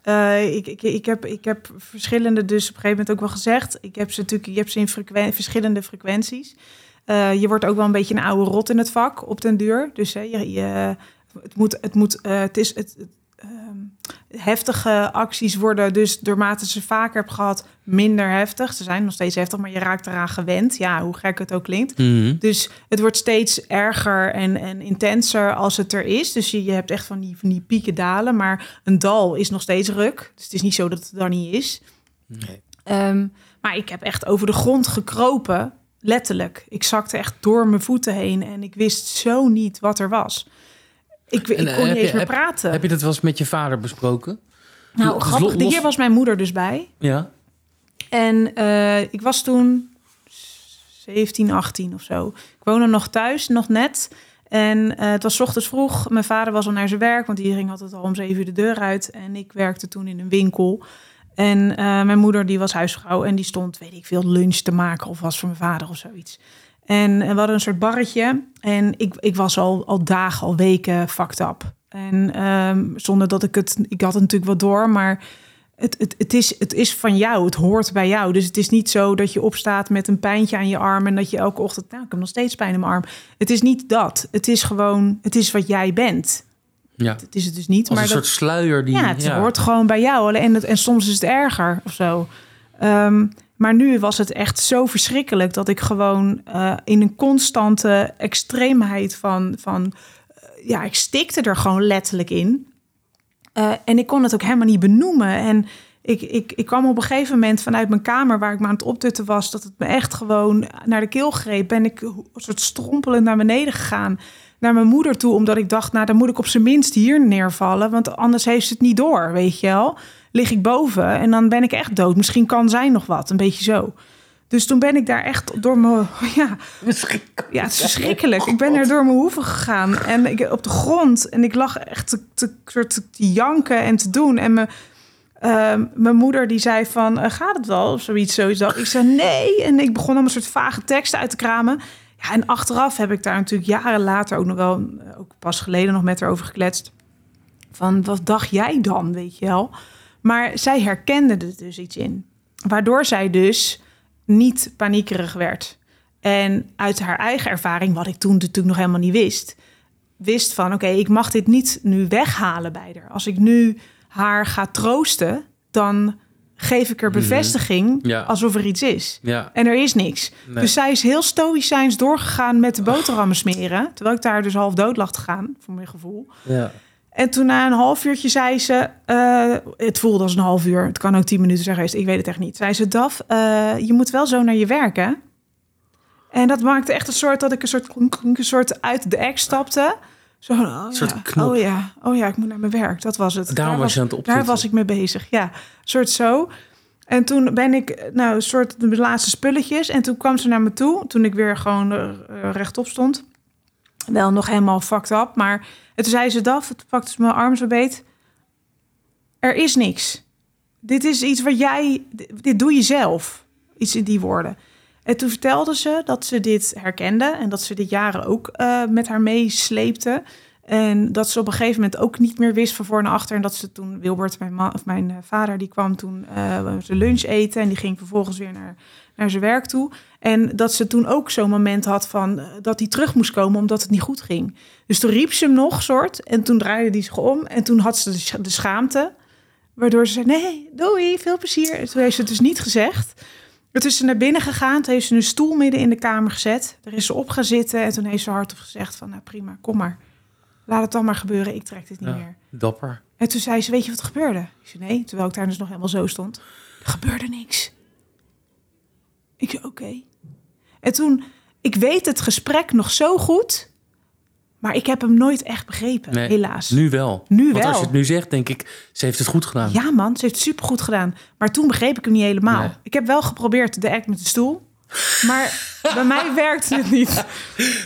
Ik heb verschillende, dus op een gegeven moment ook wel gezegd. Je hebt ze in verschillende frequenties. Je wordt ook wel een beetje een oude rot in het vak op den duur. Dus heftige acties worden dus, doormate ze vaker heb gehad, minder heftig. Ze zijn nog steeds heftig, maar je raakt eraan gewend. Ja, hoe gek het ook klinkt. Mm-hmm. Dus het wordt steeds erger en intenser als het er is. Dus je hebt echt van die pieken dalen. Maar een dal is nog steeds ruk. Dus het is niet zo dat het daar niet is. Nee. Maar ik heb echt over de grond gekropen, letterlijk. Ik zakte echt door mijn voeten heen en ik wist zo niet wat er was. Ik kon niet eens meer praten. Heb je dat wel eens met je vader besproken? Nou, grappig. Hier was mijn moeder dus bij. Ja. En ik was toen 17, 18 of zo. Ik woonde nog thuis, nog net. En het was 's ochtends vroeg. Mijn vader was al naar zijn werk, want die ging altijd al om 7 uur de deur uit. En ik werkte toen in een winkel. En mijn moeder, die was huisvrouw en die stond, weet ik veel, lunch te maken of was voor mijn vader of zoiets. En we hadden een soort barretje. En ik was al dagen, al weken fucked up. En zonder dat ik had het natuurlijk wel door, maar het is van jou, het hoort bij jou. Dus het is niet zo dat je opstaat met een pijntje aan je arm en dat je elke ochtend, nou, ik heb nog steeds pijn in mijn arm. Het is niet dat. Het is gewoon, het is wat jij bent. Ja. Het is het dus niet. Als maar een soort sluier die... Ja, het hoort gewoon bij jou. En soms is het erger of zo. Maar nu was het echt zo verschrikkelijk dat ik gewoon in een constante extreemheid van ja, ik stikte er gewoon letterlijk in. En ik kon het ook helemaal niet benoemen. En ik kwam op een gegeven moment vanuit mijn kamer waar ik me aan het optutten was, dat het me echt gewoon naar de keel greep. Ben ik een soort strompelend naar beneden gegaan. Naar mijn moeder toe, omdat ik dacht, nou, dan moet ik op zijn minst hier neervallen, want anders heeft ze het niet door, weet je wel. Lig ik boven en dan ben ik echt dood. Misschien kan zij nog wat, een beetje zo. Dus toen ben ik daar echt door mijn... Ja, het is verschrikkelijk. Ik ben er door mijn hoeven gegaan en ik op de grond. En ik lag echt te janken en te doen. En mijn moeder die zei van, gaat het wel? Of zoiets. Ik zei nee. En ik begon allemaal soort vage teksten uit te kramen. Ja, en achteraf heb ik daar natuurlijk jaren later ook nog wel... ook pas geleden nog met haar over gekletst. Van, wat dacht jij dan, weet je wel? Maar zij herkende er dus iets in. Waardoor zij dus niet paniekerig werd. En uit haar eigen ervaring, wat ik toen natuurlijk nog helemaal niet wist... wist van, oké, ik mag dit niet nu weghalen bij haar. Als ik nu haar ga troosten, dan... geef ik er bevestiging alsof er iets is. Ja. En er is niks. Nee. Dus zij is heel stoïcijns doorgegaan met de boterhammen smeren. Terwijl ik daar dus half dood lag te gaan, voor mijn gevoel. Ja. En toen na een half uurtje zei ze... het voelde als een half uur. Het kan ook 10 minuten zijn geweest. Ik weet het echt niet. Zei ze, Daf, je moet wel zo naar je werk, hè? En dat maakte echt een soort... dat ik een soort uit de act stapte... Zo, oh ja, ik moet naar mijn werk. Dat was het. Daarom was je aan het opvoeden. Daar was ik mee bezig, ja. Een soort zo. En toen ben ik, nou, een soort de laatste spulletjes. En toen kwam ze naar me toe. Toen ik weer gewoon rechtop stond. Wel nog helemaal fucked up. Maar en toen zei ze dat. Toen pakte ze mijn arm zo beet. Er is niks. Dit is iets wat jij... Dit doe je zelf. Iets in die woorden. En toen vertelde ze dat ze dit herkende... en dat ze dit jaren ook met haar meesleepte. En dat ze op een gegeven moment ook niet meer wist van voor en achter... en dat ze toen, Wilbert, mijn vader, die kwam toen ze lunch eten... en die ging vervolgens weer naar zijn werk toe. En dat ze toen ook zo'n moment had van dat hij terug moest komen... omdat het niet goed ging. Dus toen riep ze hem nog, soort, en toen draaide hij zich om... en toen had ze de schaamte, waardoor ze zei... nee, doei, veel plezier. En toen heeft ze het dus niet gezegd... Toen is ze naar binnen gegaan, toen heeft ze een stoel midden in de kamer gezet. Daar is ze op gaan zitten en toen heeft ze hardop gezegd van... nou prima, kom maar. Laat het dan maar gebeuren, ik trek dit niet meer. Dapper. En toen zei ze, weet je wat er gebeurde? Ik zei, nee, terwijl ik daar dus nog helemaal zo stond. Er gebeurde niks. Ik zei, oké. En toen, ik weet het gesprek nog zo goed... maar ik heb hem nooit echt begrepen, nee, helaas. Nu wel. Want als je het nu zegt, denk ik, ze heeft het goed gedaan. Ja man, ze heeft het supergoed gedaan. Maar toen begreep ik hem niet helemaal. Nee. Ik heb wel geprobeerd de act met de stoel. Maar bij mij werkte het niet.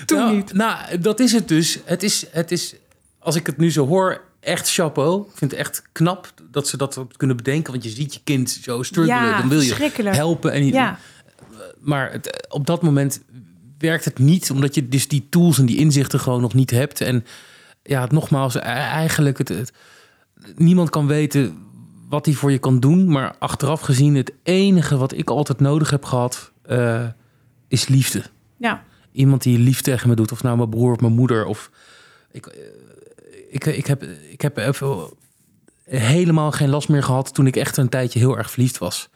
Toen niet. Nou, dat is het dus. Het is, als ik het nu zo hoor, echt chapeau. Ik vind het echt knap dat ze dat kunnen bedenken. Want je ziet je kind zo struggelen. Ja, dan wil je helpen. En ja. Maar op dat moment... werkt het niet, omdat je dus die tools en die inzichten gewoon nog niet hebt. En ja, nogmaals, eigenlijk... niemand kan weten wat hij voor je kan doen. Maar achteraf gezien, het enige wat ik altijd nodig heb gehad... is liefde. Ja. Iemand die lief tegen me doet. Of nou mijn broer of mijn moeder. Of ik heb even helemaal geen last meer gehad... toen ik echt een tijdje heel erg verliefd was.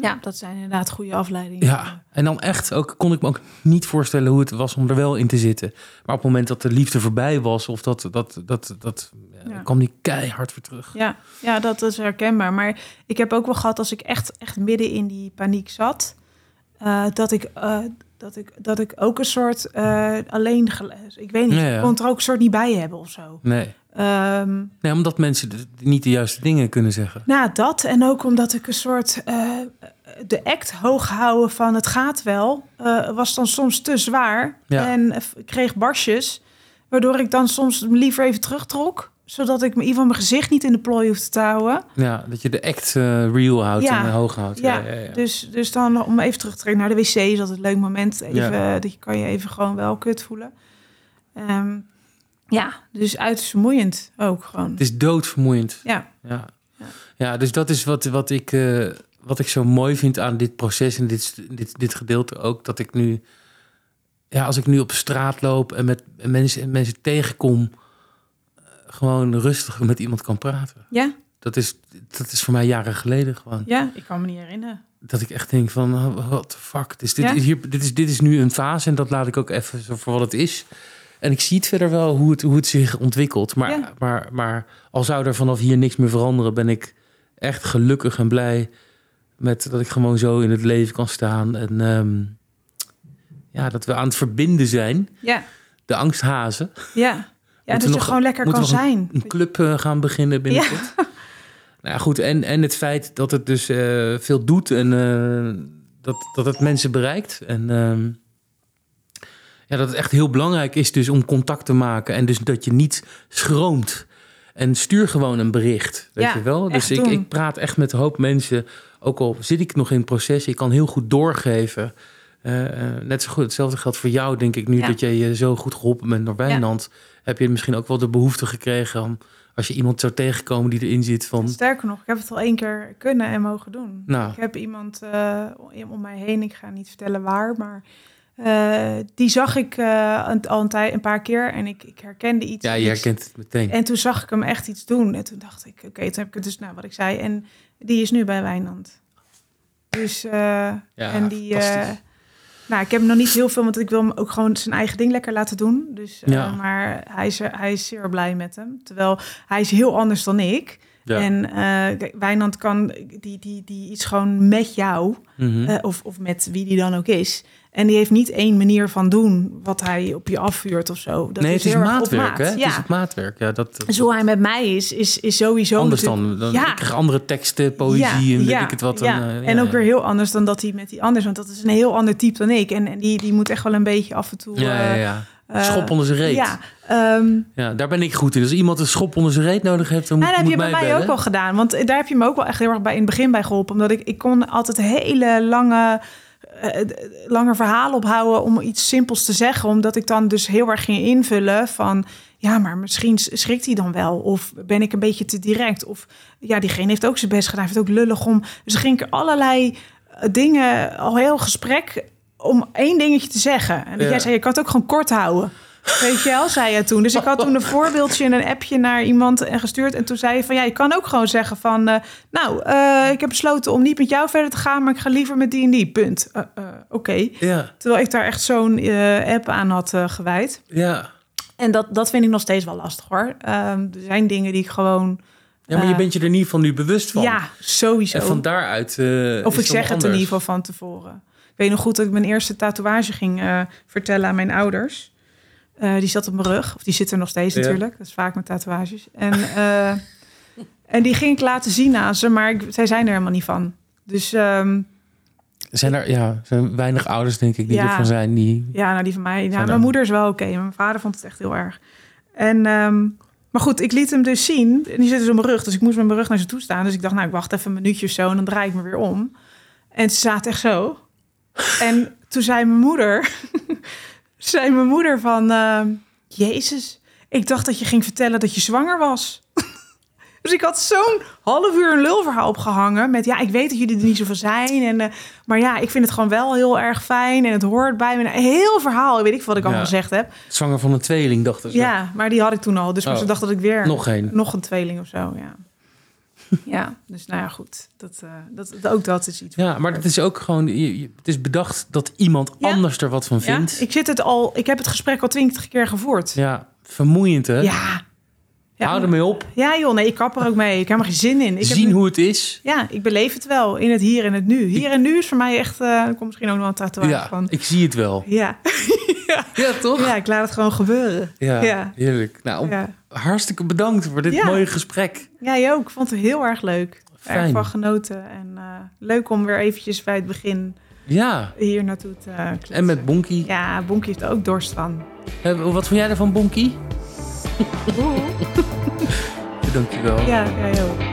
Ja, dat zijn inderdaad goede afleidingen. Ja, en dan echt ook kon ik me ook niet voorstellen hoe het was om er wel in te zitten. Maar op het moment dat de liefde voorbij was, of kwam die keihard weer terug. Ja, dat is herkenbaar. Maar ik heb ook wel gehad als ik echt midden in die paniek zat, dat ik ook een soort alleen, ik weet niet, ik kon er ook een soort niet bij hebben of zo. Nee. Nee, omdat mensen niet de juiste dingen kunnen zeggen. Nou, dat en ook omdat ik een soort de act hoog houden van het gaat wel, was dan soms te zwaar. Ja. En kreeg barstjes, waardoor ik dan soms liever even terugtrok, zodat ik me in ieder geval mijn gezicht niet in de plooi hoef te houden. Ja, dat je de act real houdt, ja, en hoog houdt. Ja, ja, ja, ja. Dus dan om even terug te trekken naar de wc is altijd een leuk moment. Even, ja. Dat je kan je even gewoon wel kut voelen. Ja, dus uiterst vermoeiend ook gewoon. Het is doodvermoeiend. Ja. Ja, ja. Ja, dus dat is wat ik zo mooi vind aan dit proces en dit gedeelte ook. Dat ik nu, ja, als ik nu op straat loop en met mensen tegenkom, gewoon rustig met iemand kan praten. Ja. Dat is voor mij jaren geleden gewoon. Ja, ik kan me niet herinneren. Dat ik echt denk van, what the fuck. Dus dit, ja, dit is nu een fase en dat laat ik ook even zo voor wat het is. En ik zie het verder wel hoe het zich ontwikkelt. Maar, ja, maar al zou er vanaf hier niks meer veranderen, ben ik echt gelukkig en blij met dat ik gewoon zo in het leven kan staan. En ja, dat we aan het verbinden zijn. Ja. De angsthazen. Ja. Ja, dat je gewoon lekker kan zijn. Een club gaan beginnen binnenkort. Ja. Nou ja, goed, en het feit dat het dus veel doet en dat het mensen bereikt. En ja, dat het echt heel belangrijk is dus om contact te maken. En dus dat je niet schroomt. En stuur gewoon een bericht, weet je wel. Dus ik praat echt met een hoop mensen. Ook al zit ik nog in het proces, ik kan heel goed doorgeven. Net zo goed, hetzelfde geldt voor jou, denk ik nu, dat jij je zo goed geholpen bent naar Wijnand. Ja. Heb je misschien ook wel de behoefte gekregen om, als je iemand zou tegenkomen die erin zit van... Sterker nog, ik heb het al 1 keer kunnen en mogen doen. Nou. Ik heb iemand om mij heen, ik ga niet vertellen waar, maar die zag ik al een paar keer en ik herkende iets. Ja, je herkent het meteen. En toen zag ik hem echt iets doen en toen dacht ik, oké, toen heb ik het dus, nou, wat ik zei. En die is nu bij Wijnand. Dus, en die... Nou, ik heb hem nog niet heel veel, want ik wil hem ook gewoon zijn eigen ding lekker laten doen. Dus, maar hij is zeer blij met hem. Terwijl hij is heel anders dan ik. Ja. En Wijnand kan, die is gewoon met jou, mm-hmm, of met wie die dan ook is. En die heeft niet 1 manier van doen wat hij op je afvuurt of zo. Dat is heel erg maatwerk, op maat. Hè? Ja. Het is maatwerk. Ja, dat, zo hij met mij is sowieso... Anders dan ik krijg andere teksten, poëzie en weet ik het wat. Ja. En ook weer heel anders dan dat hij met die anders... Want dat is een heel ander type dan ik. En die moet echt wel een beetje af en toe... schop onder zijn reet. Ja, daar ben ik goed in. Als iemand een schop onder zijn reet nodig heeft, dan moet mij bellen. Dat heb je bij mij ook al gedaan. Want daar heb je me ook wel echt heel erg bij in het begin bij geholpen. Omdat ik kon altijd hele lange verhaal ophouden om iets simpels te zeggen, omdat ik dan dus heel erg ging invullen van, ja, maar misschien schrikt hij dan wel, of ben ik een beetje te direct, of ja, diegene heeft ook zijn best gedaan, heeft ook lullig om. Dus ging ik allerlei dingen, al heel gesprek, om 1 dingetje te zeggen. En jij zei, je kan het ook gewoon kort houden. Weet je wel, zei je toen. Dus ik had toen een voorbeeldje in een appje naar iemand en gestuurd. En toen zei je van, ja, je kan ook gewoon zeggen van... ik heb besloten om niet met jou verder te gaan, maar ik ga liever met die en die, punt. Oké. Ja. Terwijl ik daar echt zo'n app aan had gewijd. Ja. En dat vind ik nog steeds wel lastig, hoor. Er zijn dingen die ik gewoon... Ja, maar je bent je er in ieder geval nu bewust van. Ja, sowieso. En van daaruit of ik zeg het anders. In ieder geval van tevoren. Ik weet nog goed dat ik mijn eerste tatoeage ging vertellen aan mijn ouders... die zat op mijn rug. Of die zit er nog steeds natuurlijk. Dat is vaak met tatoeages. En, en die ging ik laten zien aan ze. Maar zij zijn er helemaal niet van. Dus... zijn weinig ouders, denk ik, die ervan zijn. Die... Ja, nou die van mij. Ja, mijn moeder is wel oké. Mijn vader vond het echt heel erg. En, maar goed, ik liet hem dus zien. En die zit dus op mijn rug. Dus ik moest met mijn rug naar ze toe staan. Dus ik dacht, nou, ik wacht even een minuutje of zo. En dan draai ik me weer om. En ze zaten echt zo. En toen zei mijn moeder... zei mijn moeder van... Jezus, ik dacht dat je ging vertellen dat je zwanger was. Dus ik had zo'n half uur een lulverhaal opgehangen... met ja, ik weet dat jullie er niet zo van zijn. En, maar ja, ik vind het gewoon wel heel erg fijn... en het hoort bij me. Een heel verhaal, weet ik wat ik allemaal gezegd heb. Zwanger van een tweeling, dachten ze. Ja, maar die had ik toen al. Dus maar ze dacht dat ik weer... Nog een tweeling of zo, ja. Ja, dus nou ja, goed. Ook dat is iets. Ja, maar het is ook gewoon... Het is bedacht dat iemand anders er wat van vindt. Ja, ik heb het gesprek al 20 keer gevoerd. Ja, vermoeiend, hè? Ja. Hou ermee op. Ja, joh, nee, ik kap er ook mee. Ik heb er geen zin in. Hoe het is. Ja, ik beleef het wel in het hier en het nu. Hier en nu is voor mij echt... er komt misschien ook nog een tatoeage van. Ik zie het wel. Ja. Ja, toch? Ja, ik laat het gewoon gebeuren. Ja. Heerlijk. Nou, hartstikke bedankt voor dit mooie gesprek. Ja, jij ook. Ik vond het heel erg leuk. erg van genoten. En leuk om weer eventjes bij het begin hier naartoe te kletsen. En met Bonkie. Ja, Bonkie heeft er ook dorst van. Wat vond jij ervan, Bonkie? Dankjewel. Ja, jij ook.